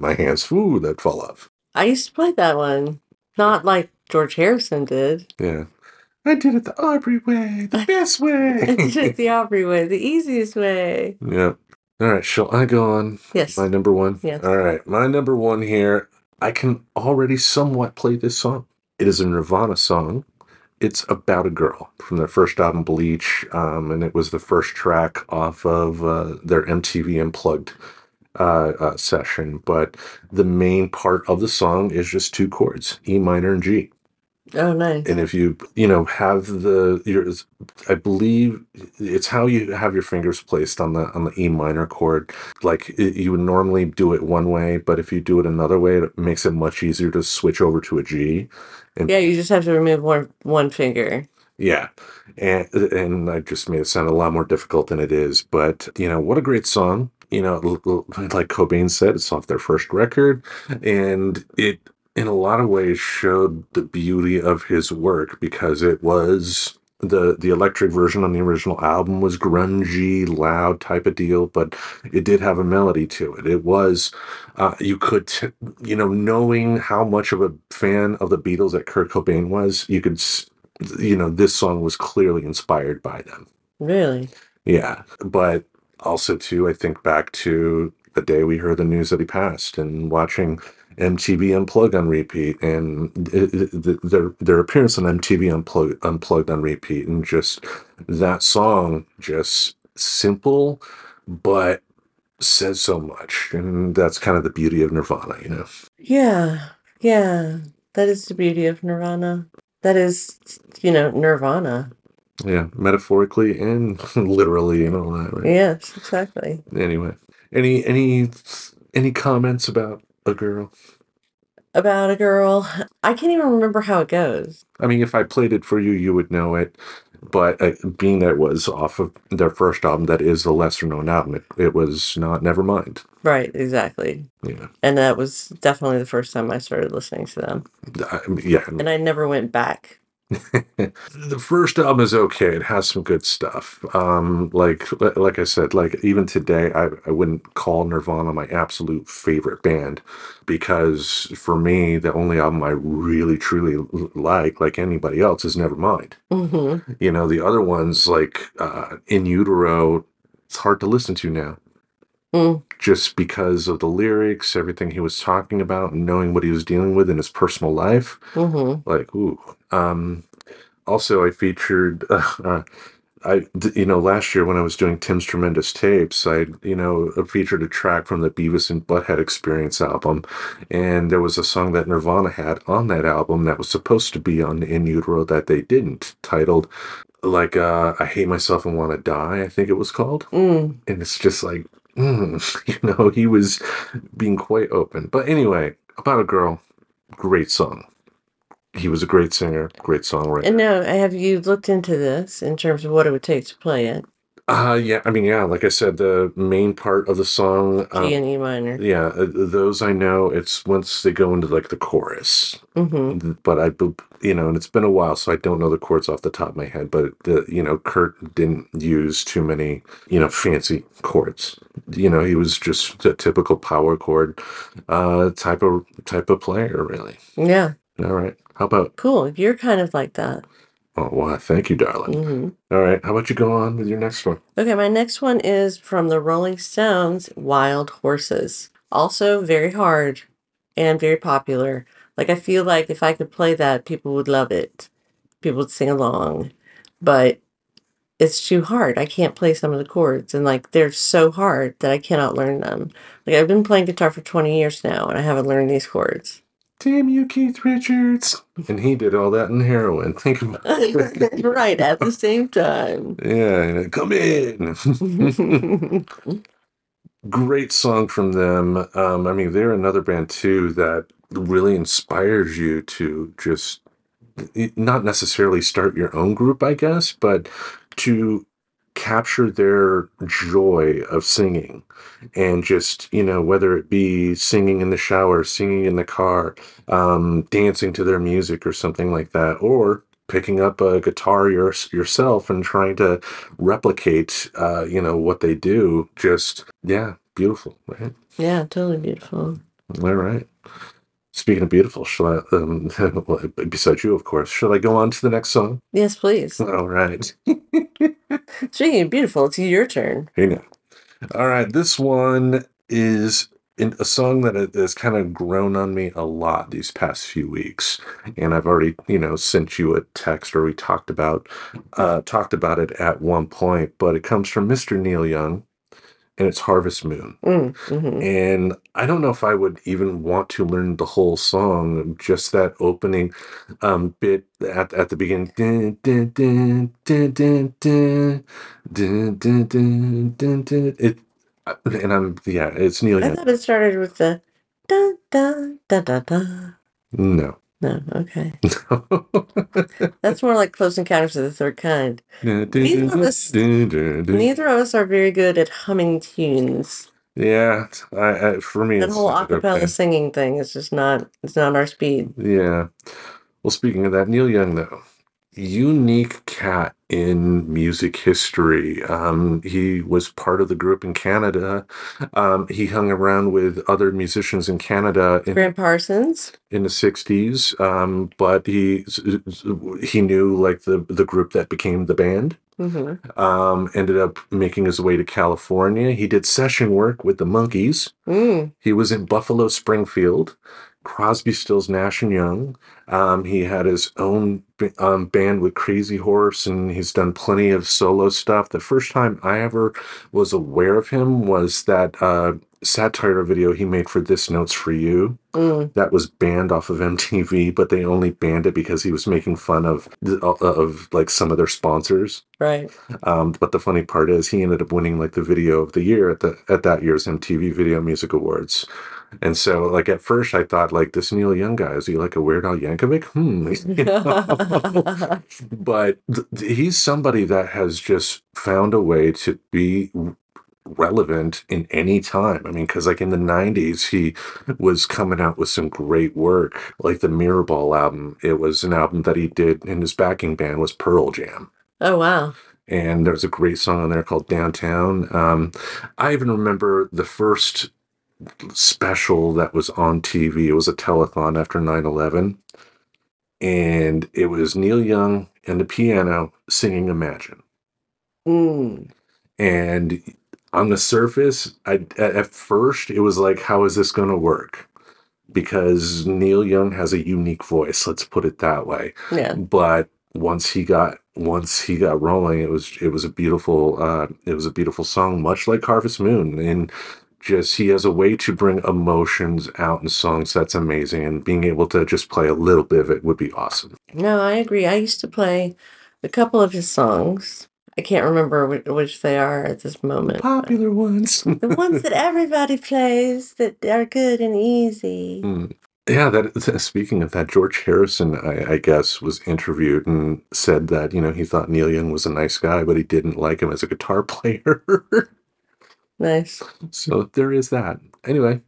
my hands, they'd fall off. I used to play that one. Not like George Harrison did. Yeah. I did it the Aubrey way, the best way. I did it the Aubrey way, the easiest way. Yeah. All right, shall I go on? Yes. My number one? Yes. All right, my number one here. I can already somewhat play this song. It is a Nirvana song. It's About a Girl from their first album, Bleach, and it was the first track off of their MTV Unplugged session. But the main part of the song is just two chords, E minor and G. Oh, nice. And if you, you know, have the, I believe it's how you have your fingers placed on the E minor chord. Like you would normally do it one way, but if you do it another way, it makes it much easier to switch over to a G. And yeah, you just have to remove one finger. Yeah. And I just made it sound a lot more difficult than it is, but you know, what a great song. You know, like Cobain said, it's off their first record, and it, in a lot of ways, showed the beauty of his work, because it was the electric version on the original album was grungy, loud type of deal, but it did have a melody to it. It was, you could, knowing how much of a fan of the Beatles that Kurt Cobain was, you could, this song was clearly inspired by them. Really? Yeah. But also, too, I think back to the day we heard the news that he passed and watching MTV Unplugged on repeat, and their appearance on MTV Unplugged on repeat, and just that song, just simple, but says so much. And that's kind of the beauty of Nirvana, you know? Yeah, yeah. That is the beauty of Nirvana. That is, Nirvana. Yeah, metaphorically and literally and all that, right? Yes, exactly. Anyway, any comments about A Girl? About a Girl. I can't even remember how it goes. I mean, if I played it for you, you would know it. But being that it was off of their first album, that is the lesser-known album, it was not Nevermind. Right, exactly. Yeah. And that was definitely the first time I started listening to them. Yeah. And I never went back. The first album is okay. It has some good stuff. Like I said, like even today, I wouldn't call Nirvana my absolute favorite band, because for me, the only album I really truly like anybody else, is Nevermind. Mm-hmm. The other ones, like In Utero, it's hard to listen to now. Mm. Just because of the lyrics, everything he was talking about, and knowing what he was dealing with in his personal life. Mm-hmm. Like, ooh. Also, I featured, last year when I was doing Tim's Tremendous Tapes, I featured a track from the Beavis and Butthead Experience album. And there was a song that Nirvana had on that album that was supposed to be on In Utero that they didn't, titled, I Hate Myself and Want to Die, I think it was called. Mm. And it's just like, he was being quite open. But anyway, About a Girl, great song. He was a great singer, great songwriter. And now, have you looked into this in terms of what it would take to play it? Yeah. I mean, yeah, like I said, the main part of the song. G and E minor. Yeah, those I know. It's once they go into, like, the chorus. Mm-hmm. But and it's been a while, so I don't know the chords off the top of my head. But, Kurt didn't use too many, fancy chords. He was just a typical power chord type of player, really. Yeah. All right. How about... Cool. You're kind of like that. Oh, wow. Thank you, darling. Mm-hmm. All right. How about you go on with your next one? Okay. My next one is from the Rolling Stones, Wild Horses. Also very hard and very popular. Like, I feel like if I could play that, people would love it. People would sing along. But it's too hard. I can't play some of the chords. And, they're so hard that I cannot learn them. I've been playing guitar for 20 years now, and I haven't learned these chords. Damn you, Keith Richards. And he did all that in heroin. Think about it. Right, at the same time. Yeah, come in. Great song from them. They're another band, too, that really inspires you to just not necessarily start your own group, I guess, but to capture their joy of singing, and just whether it be singing in the shower, singing in the car, dancing to their music or something like that, or picking up a guitar yourself and trying to replicate what they do. Just, yeah, beautiful, right? Yeah, totally beautiful. All right, speaking of beautiful, shall I, besides you, of course, shall I go on to the next song? Yes, please. All right. Speaking of beautiful, it's your turn. Hey, now. All right, this one is a song that has kind of grown on me a lot these past few weeks. And I've already, sent you a text, or we talked about it at one point. But it comes from Mr. Neil Young and it's Harvest Moon. Mm-hmm. And I don't know if I would even want to learn the whole song, just that opening bit at the beginning. It's Neil Young. I thought it started with the dun dun dun dun dun. No, okay. No. That's more like Close Encounters of the Third Kind. Neither of us are very good at humming tunes. Yeah, for me, that whole acapella singing thing is just not our speed. Yeah. Well, speaking of that, Neil Young, though, unique cat in music history. He was part of the group in Canada. He hung around with other musicians in Canada. Graham Parsons. In the 60s. But he knew, like, the group that became the band. Mm-hmm. Ended up making his way to California. He did session work with the Monkees. Mm. He was in Buffalo Springfield. Crosby, Stills, Nash & Young. He had his own band with Crazy Horse, and he's done plenty of solo stuff. The first time I ever was aware of him was that satire video he made for This Note's for You. Mm. That was banned off of MTV, but they only banned it because he was making fun of like some of their sponsors. Right. But the funny part is he ended up winning like the video of the year at that year's MTV Video Music Awards. And so, like, at first I thought, like, this Neil Young guy, is he like a Weird Al Yankovic? You know? But he's somebody that has just found a way to be relevant in any time. I mean, because, like, in the 90s, he was coming out with some great work, like the Mirrorball album. It was an album that he did, and his backing band was Pearl Jam. Oh, wow. And there's a great song on there called Downtown. I even remember the first special that was on TV. It was a telethon after 9/11, and it was Neil Young and the piano singing Imagine. Mm. And on the surface, at first it was like, how is this going to work? Because Neil Young has a unique voice, let's put it that way. Yeah. But once he got rolling, it was a beautiful song, much like Harvest Moon. And just, he has a way to bring emotions out in songs that's amazing, and being able to just play a little bit of it would be awesome. No, I agree. I used to play a couple of his songs. I can't remember which they are at this moment. Popular ones. The ones that everybody plays that are good and easy. Mm. Yeah, speaking of that, George Harrison, I guess, was interviewed and said that, you know, he thought Neil Young was a nice guy, but he didn't like him as a guitar player. Nice. So there is that. Anyway,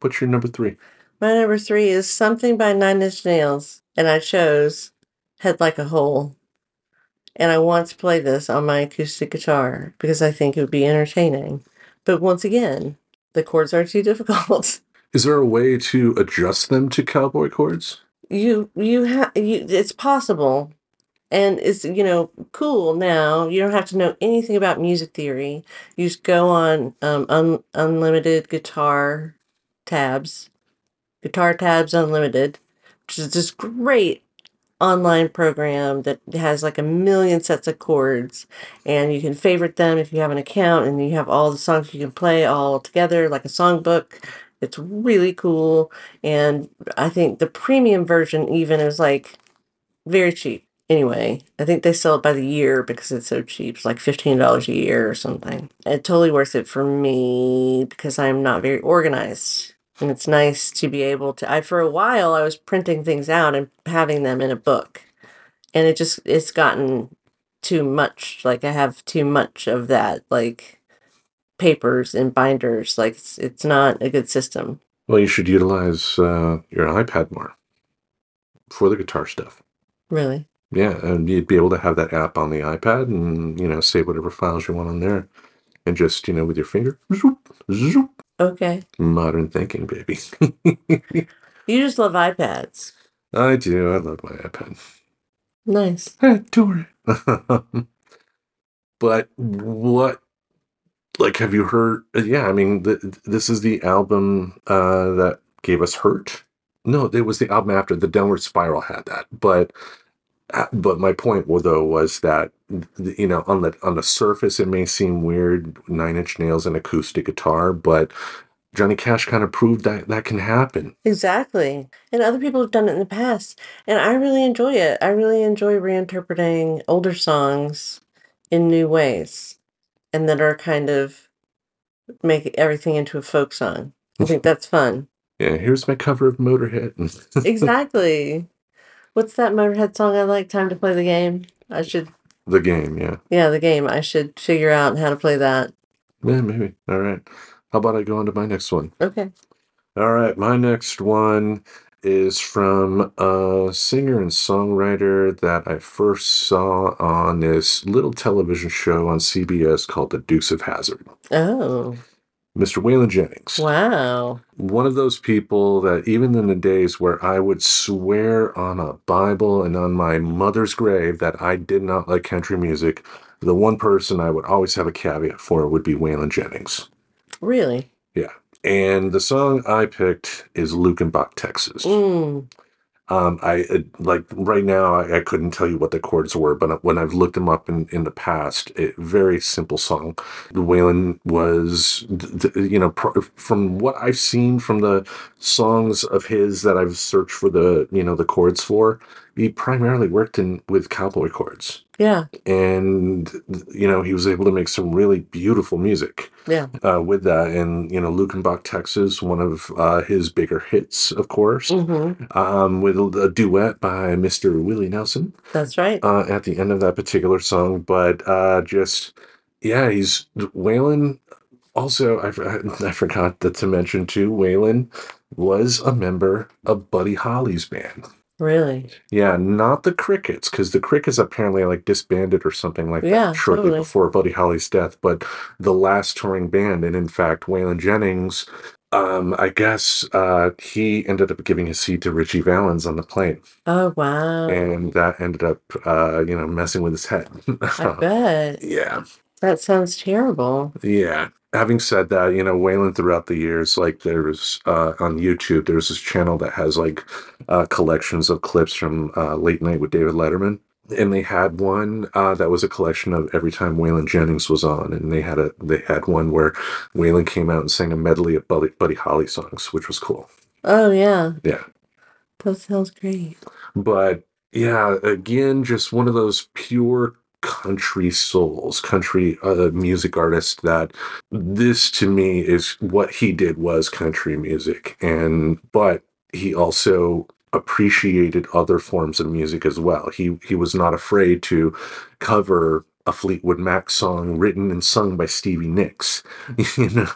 what's your number 3? My number 3 is something by Nine Inch Nails, and I chose Head Like a Hole. And I want to play this on my acoustic guitar because I think it would be entertaining. But once again, the chords are too difficult. Is there a way to adjust them to cowboy chords? It's possible. And it's, you know, cool now. You don't have to know anything about music theory. You just go on unlimited guitar tabs unlimited, which is this great online program that has like a million sets of chords, and you can favorite them if you have an account, and you have all the songs you can play all together, like a songbook. It's really cool. And I think the premium version even is like very cheap. Anyway, I think they sell it by the year because it's so cheap. It's like $15 a year or something. It's totally worth it for me because I'm not very organized. And it's nice to be able to... for a while, I was printing things out and having them in a book. And it's gotten too much. Like, I have too much of that. Like, papers and binders. Like, it's not a good system. Well, you should utilize your iPad more for the guitar stuff. Really? Yeah, and you'd be able to have that app on the iPad and, you know, save whatever files you want on there. And just, you know, with your finger, zoop, zoop. Okay. Modern thinking, baby. You just love iPads. I do. I love my iPad. Nice. I adore it. But what, like, have you heard? Yeah, I mean, this is the album that gave us Hurt. No, it was the album after. The Downward Spiral had that. But my point, though, was that you know, on the surface, it may seem weird, Nine Inch Nails and acoustic guitar, but Johnny Cash kind of proved that that can happen. Exactly. And other people have done it in the past. And I really enjoy it. I really enjoy reinterpreting older songs in new ways and that are kind of make everything into a folk song. I think that's fun. Yeah, here's my cover of Motorhead. Exactly. What's that Motorhead song I like? Time to Play the Game? I should... The Game, yeah. Yeah, The Game. I should figure out how to play that. Yeah, maybe. All right. How about I go on to my next one? Okay. All right. My next one is from a singer and songwriter that I first saw on this little television show on CBS called The Dukes of Hazzard. Oh. Mr. Waylon Jennings. Wow. One of those people that even in the days where I would swear on a Bible and on my mother's grave that I did not like country music, the one person I would always have a caveat for would be Waylon Jennings. Really? Yeah. And the song I picked is Lukenbach, Texas. Mm. Like right now, I couldn't tell you what the chords were, but when I've looked them up in the past, very simple song. Waylon was, you know, from what I've seen from the songs of his that I've searched for the, you know, the chords for, he primarily worked with cowboy chords. Yeah. And, you know, he was able to make some really beautiful music. Yeah. With that. And, you know, Lukenbach, Texas, one of his bigger hits, of course, mm-hmm. With a duet by Mr. Willie Nelson. That's right. At the end of that particular song. But just, yeah, he's Waylon. Also, I forgot to mention, too, Waylon was a member of Buddy Holly's band. Really? Yeah, not the Crickets, because the Crickets apparently like disbanded or something like that shortly before Buddy Holly's death, but the last touring band, and in fact, Waylon Jennings, I guess he ended up giving his seat to Richie Valens on the plane. Oh, wow. And that ended up, you know, messing with his head. I bet. Yeah. That sounds terrible. Yeah. Having said that, you know, Waylon throughout the years, like there's on YouTube, there's this channel that has like collections of clips from Late Night with David Letterman. And they had one that was a collection of every time Waylon Jennings was on. And they had one where Waylon came out and sang a medley of Buddy Holly songs, which was cool. Oh, yeah. Yeah. That sounds great. But yeah, again, just one of those pure country souls, country music artist that this to me is what he did was country music. But he also appreciated other forms of music as well. He was not afraid to cover a Fleetwood Mac song written and sung by Stevie Nicks, you know,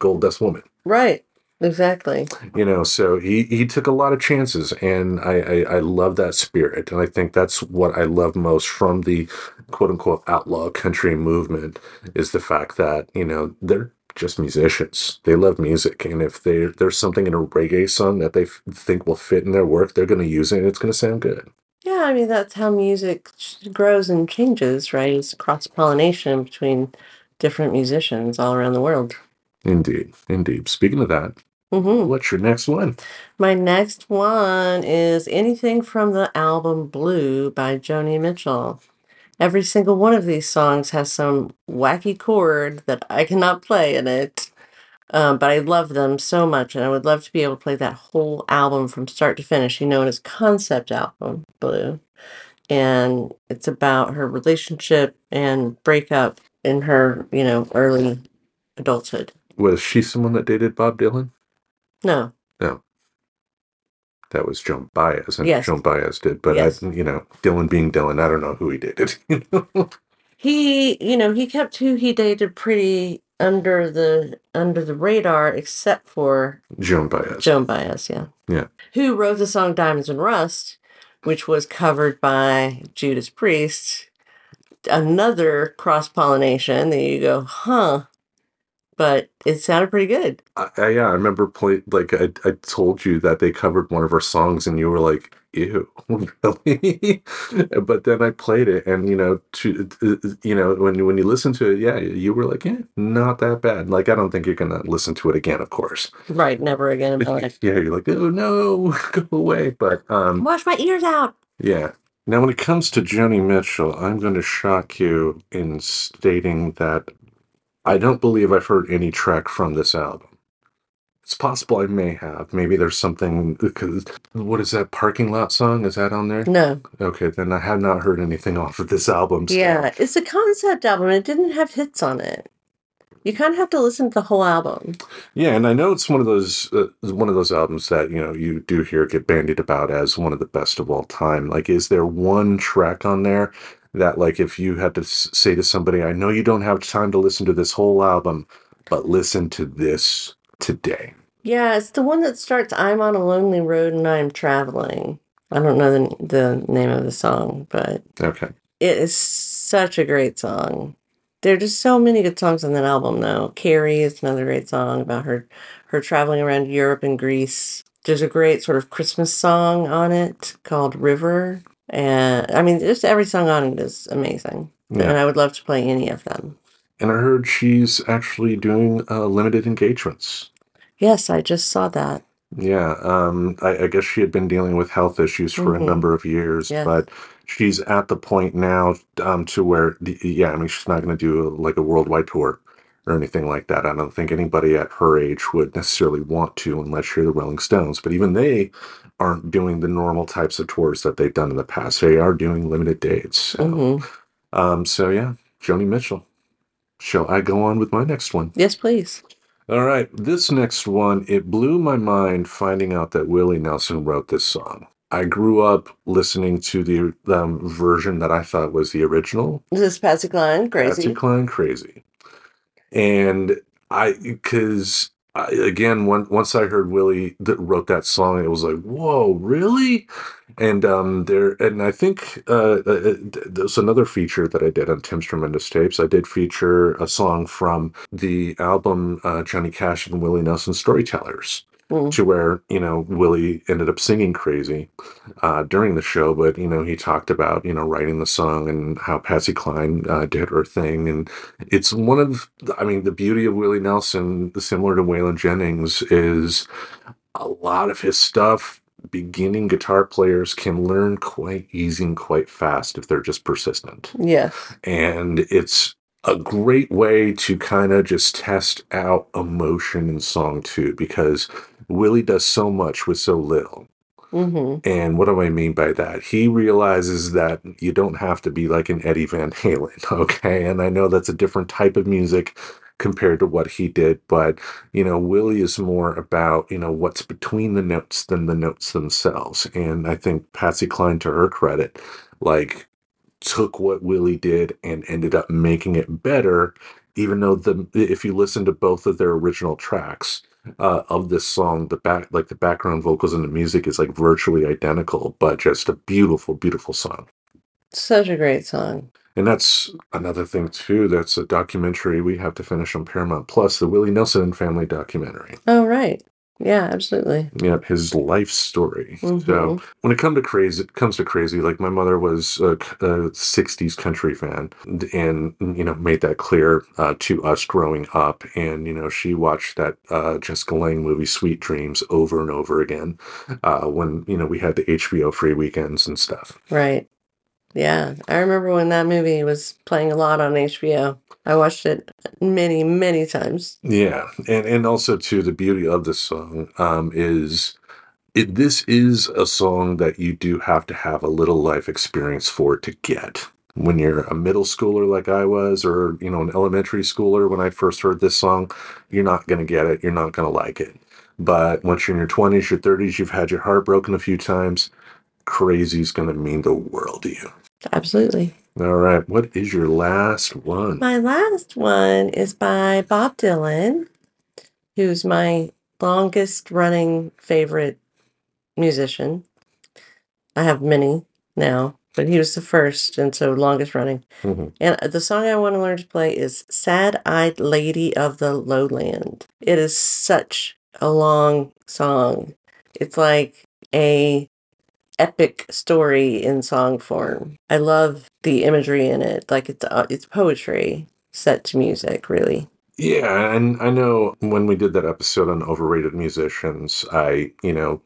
Goldust Woman. Right. Exactly. You know, so he took a lot of chances, and I love that spirit. And I think that's what I love most from the quote-unquote outlaw country movement is the fact that, you know, they're just musicians. They love music. And if there's something in a reggae song that they think will fit in their work, they're going to use it, and it's going to sound good. Yeah, I mean, that's how music grows and changes, right? It's cross-pollination between different musicians all around the world. Indeed. Indeed. Speaking of that, mm-hmm. What's your next one? My next one is anything from the album Blue by Joni Mitchell. Every single one of these songs has some wacky chord that I cannot play in it, but I love them so much, and I would love to be able to play that whole album from start to finish. You know, it's a concept album, Blue, and it's about her relationship and breakup in her, you know, early adulthood. Was she someone that dated Bob Dylan? No. No. That was Joan Baez. And yes. Joan Baez did. But, yes. I, you know, Dylan being Dylan, I don't know who he dated. You know? He kept who he dated pretty under the radar, except for... Joan Baez. Joan Baez, yeah. Yeah. Who wrote the song Diamonds and Rust, which was covered by Judas Priest. Another cross-pollination that you go, huh... But it sounded pretty good. I remember playing, like, I told you that they covered one of her songs, and you were like, ew, really? But then I played it, and, you know, when you listen to it, yeah, you were like, yeah, not that bad. Like, I don't think you're going to listen to it again, of course. Right, never again in my life. Yeah, you're like, oh, no, go away. But wash my ears out. Yeah. Now, when it comes to Joni Mitchell, I'm going to shock you in stating that I don't believe I've heard any track from this album. It's possible I may have. Maybe there's something, because what is that Parking Lot Song? Is that on there? No. Okay, then I have not heard anything off of this album. Yeah, it's a concept album. It didn't have hits on it. You kind of have to listen to the whole album. Yeah, and I know it's one of those albums that, you know, you do hear get bandied about as one of the best of all time. Like, is there one track on there that, like, if you had to say to somebody, I know you don't have time to listen to this whole album, but listen to this today? Yeah, it's the one that starts, I'm on a lonely road and I'm traveling. I don't know the name of the song, but okay, it is such a great song. There are just so many good songs on that album, though. Carrie is another great song about her traveling around Europe and Greece. There's a great sort of Christmas song on it called River. And I mean, just every song on it is amazing. Yeah. And I would love to play any of them. And I heard she's actually doing limited engagements. Yes, I just saw that. Yeah, I guess she had been dealing with health issues for a number of years, yes. But she's at the point now to where, yeah, I mean, she's not going to do a worldwide tour or anything like that. I don't think anybody at her age would necessarily want to, unless you're the Rolling Stones. But even they aren't doing the normal types of tours that they've done in the past. They are doing limited dates. So, so yeah, Joni Mitchell. Shall I go on with my next one? Yes, please. All right, this next one, it blew my mind finding out that Willie Nelson wrote this song. I grew up listening to the version that I thought was the original. Is this Patsy Cline Crazy? Patsy Cline Crazy. And once I heard Willie that wrote that song, it was like, whoa, really? And I think there's another feature that I did on Tim's Tremendous Tapes. I did feature a song from the album Johnny Cash and Willie Nelson Storytellers, to where, you know, Willie ended up singing Crazy during the show. But, you know, he talked about, you know, writing the song and how Patsy Cline did her thing. And it's the beauty of Willie Nelson, similar to Waylon Jennings, is a lot of his stuff. Beginning guitar players can learn quite easy and quite fast if they're just persistent. Yeah. And it's a great way to kind of just test out emotion in song too, because Willie does so much with so little. Mm-hmm. And what do I mean by that? He realizes that you don't have to be like an Eddie Van Halen, okay? And I know that's a different type of music compared to what he did, but, you know, Willie is more about, you know, what's between the notes than the notes themselves. And I think Patsy Cline, to her credit, like, took what Willie did and ended up making it better, even though if you listen to both of their original tracks of this song, the background vocals and the music is like virtually identical, but just a beautiful, beautiful song. Such a great song. And that's another thing, too. That's a documentary we have to finish on Paramount Plus, the Willie Nelson family documentary. Oh, right. Yeah, absolutely. Yep, his life story. Mm-hmm. So when it comes to Crazy, like, my mother was a 60s country fan and, you know, made that clear to us growing up. And, you know, she watched that Jessica Lange movie, Sweet Dreams, over and over again when, you know, we had the HBO free weekends and stuff. Right. Yeah, I remember when that movie was playing a lot on HBO. I watched it many, many times. Yeah, and also, too, the beauty of this song this is a song that you do have to have a little life experience for to get. When you're a middle schooler like I was, or, you know, an elementary schooler when I first heard this song, you're not going to get it. You're not going to like it. But once you're in your 20s, your 30s, you've had your heart broken a few times, Crazy's going to mean the world to you. Absolutely. All right. What is your last one? My last one is by Bob Dylan, who's my longest running favorite musician. I have many now, but he was the first, and so longest running. Mm-hmm. And the song I want to learn to play is Sad-Eyed Lady of the Lowland. It is such a long song. It's like a epic story in song form. I love the imagery in it. Like, it's poetry set to music, really. Yeah, and I know when we did that episode on overrated musicians, I, you know,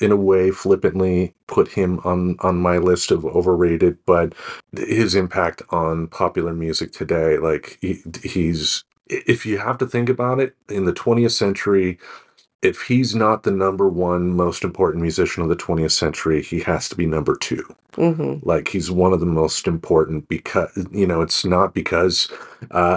in a way flippantly put him on my list of overrated, but his impact on popular music today, like he's, if you have to think about it, in the 20th century, if he's not the number one most important musician of the 20th century, he has to be number two. Mm-hmm. Like, he's one of the most important because, you know, it's not because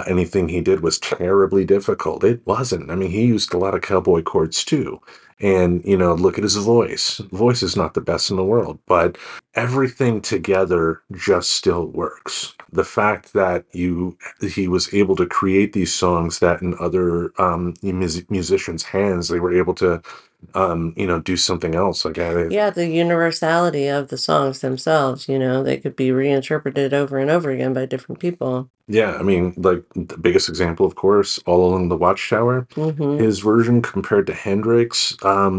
anything he did was terribly difficult. It wasn't. I mean, he used a lot of cowboy chords, too. And, you know, look at his voice. Voice is not the best in the world, but everything together just still works. The fact that he was able to create these songs that in other musicians' hands, they were able to, you know, do something else. Like, yeah, the universality of the songs themselves, you know, they could be reinterpreted over and over again by different people. Yeah, I mean, like, the biggest example, of course, All Along the Watchtower. Mm-hmm. His version compared to Hendrix,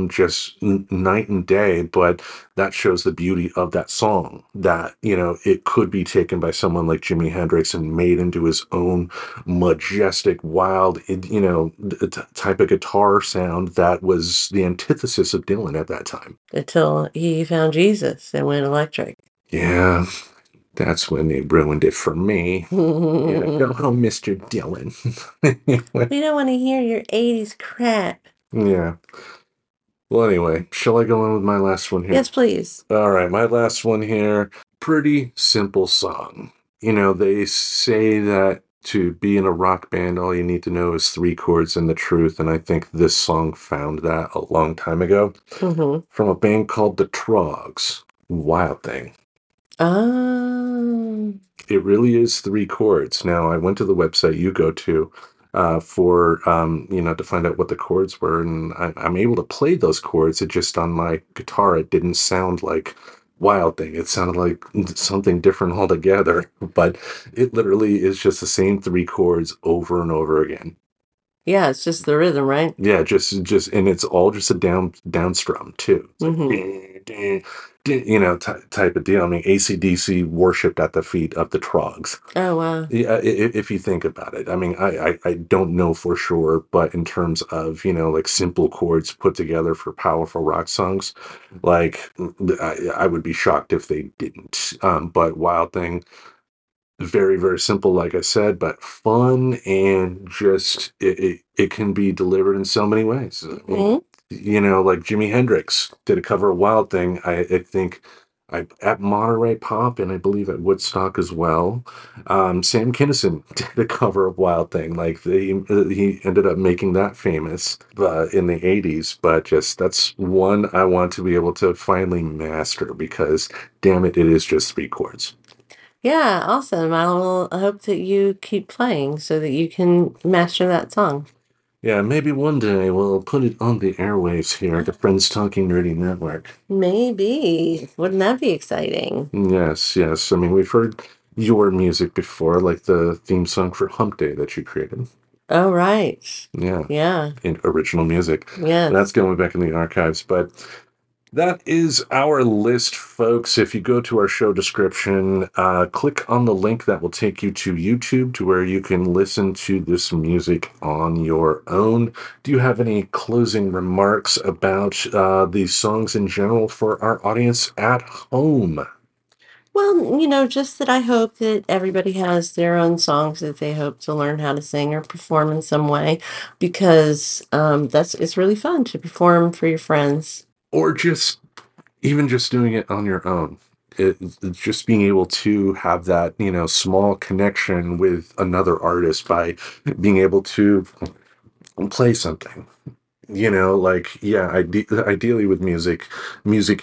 just night and day, but that shows the beauty of that song, that, you know, it could be taken by someone like Jimi Hendrix and made into his own majestic, wild, you know, type of guitar sound that was the antithesis of Dylan at that time. Until he found Jesus and went electric. Yeah. That's when they ruined it for me. Oh, Mr. Dylan. We don't want to hear your 80s crap. Yeah. Well, anyway, shall I go on with my last one here? Yes, please. All right, my last one here. Pretty simple song. You know, they say that to be in a rock band, all you need to know is three chords and the truth. And I think this song found that a long time ago. Mm-hmm. From a band called The Trogs. Wild Thing. Oh. It really is three chords. Now, I went to the website you go to for, you know, to find out what the chords were, and I'm able to play those chords. It just, on my guitar, it didn't sound like Wild Thing. It sounded like something different altogether, but it literally is just the same three chords over and over again. Yeah, it's just the rhythm, right? Yeah, just, and it's all just a down strum, too. It's like, mm-hmm. You know, type of deal. I mean, AC/DC worshipped at the feet of the Trogs. Oh, wow. Yeah, if you think about it. I mean, I don't know for sure, but in terms of, you know, like simple chords put together for powerful rock songs, like, I would be shocked if they didn't. But Wild Thing, very, very simple, like I said, but fun, and just, it can be delivered in so many ways. Mm-hmm. I mean, you know, like Jimi Hendrix did a cover of Wild Thing, I think, at Monterey Pop, and I believe at Woodstock as well. Sam Kinison did a cover of Wild Thing. Like, he ended up making that famous in the 80s, but just, that's one I want to be able to finally master, because, damn it, it is just three chords. Yeah, awesome. I will hope that you keep playing so that you can master that song. Yeah, maybe one day we'll put it on the airwaves here at the Friends Talking Nerdy Network. Maybe. Wouldn't that be exciting? Yes, yes. I mean, we've heard your music before, like the theme song for Hump Day that you created. Oh, right. Yeah. Yeah. And original music. Yeah. That's going back in the archives, but... That is our list, folks. If you go to our show description, click on the link that will take you to YouTube, to where you can listen to this music on your own. Do you have any closing remarks about these songs in general for our audience at home? Well, you know, just that I hope that everybody has their own songs that they hope to learn how to sing or perform in some way, because it's really fun to perform for your friends. Or just, even just doing it on your own. Just being able to have that, you know, small connection with another artist by being able to play something. You know, like, yeah, ideally with music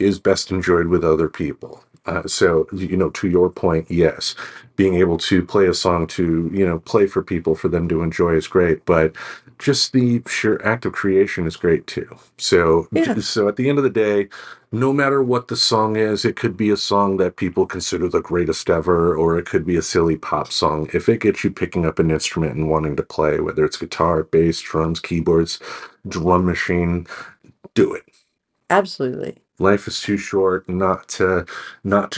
is best enjoyed with other people. So, you know, to your point, yes, being able to play a song to, you know, play for people, for them to enjoy is great. But just the sheer act of creation is great, too. So, yeah. So at the end of the day, no matter what the song is, it could be a song that people consider the greatest ever, or it could be a silly pop song. If it gets you picking up an instrument and wanting to play, whether it's guitar, bass, drums, keyboards, drum machine, do it. Absolutely. Life is too short not to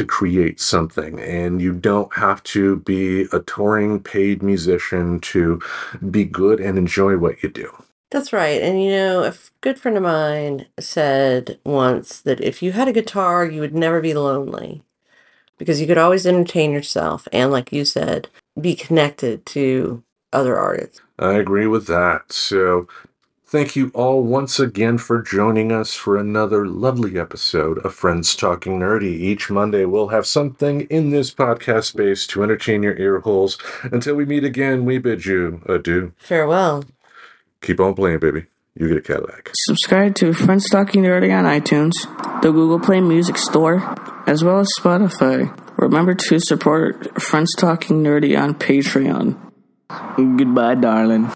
create something, and you don't have to be a touring paid musician to be good and enjoy what you do. That's right. And, you know, a good friend of mine said once that if you had a guitar, you would never be lonely because you could always entertain yourself and, like you said, be connected to other artists. I agree with that. So thank you all once again for joining us for another lovely episode of Friends Talking Nerdy. Each Monday, we'll have something in this podcast space to entertain your ear holes. Until we meet again, we bid you adieu. Farewell. Keep on playing, baby. You get a Cadillac. Subscribe to Friends Talking Nerdy on iTunes, the Google Play Music Store, as well as Spotify. Remember to support Friends Talking Nerdy on Patreon. Goodbye, darling.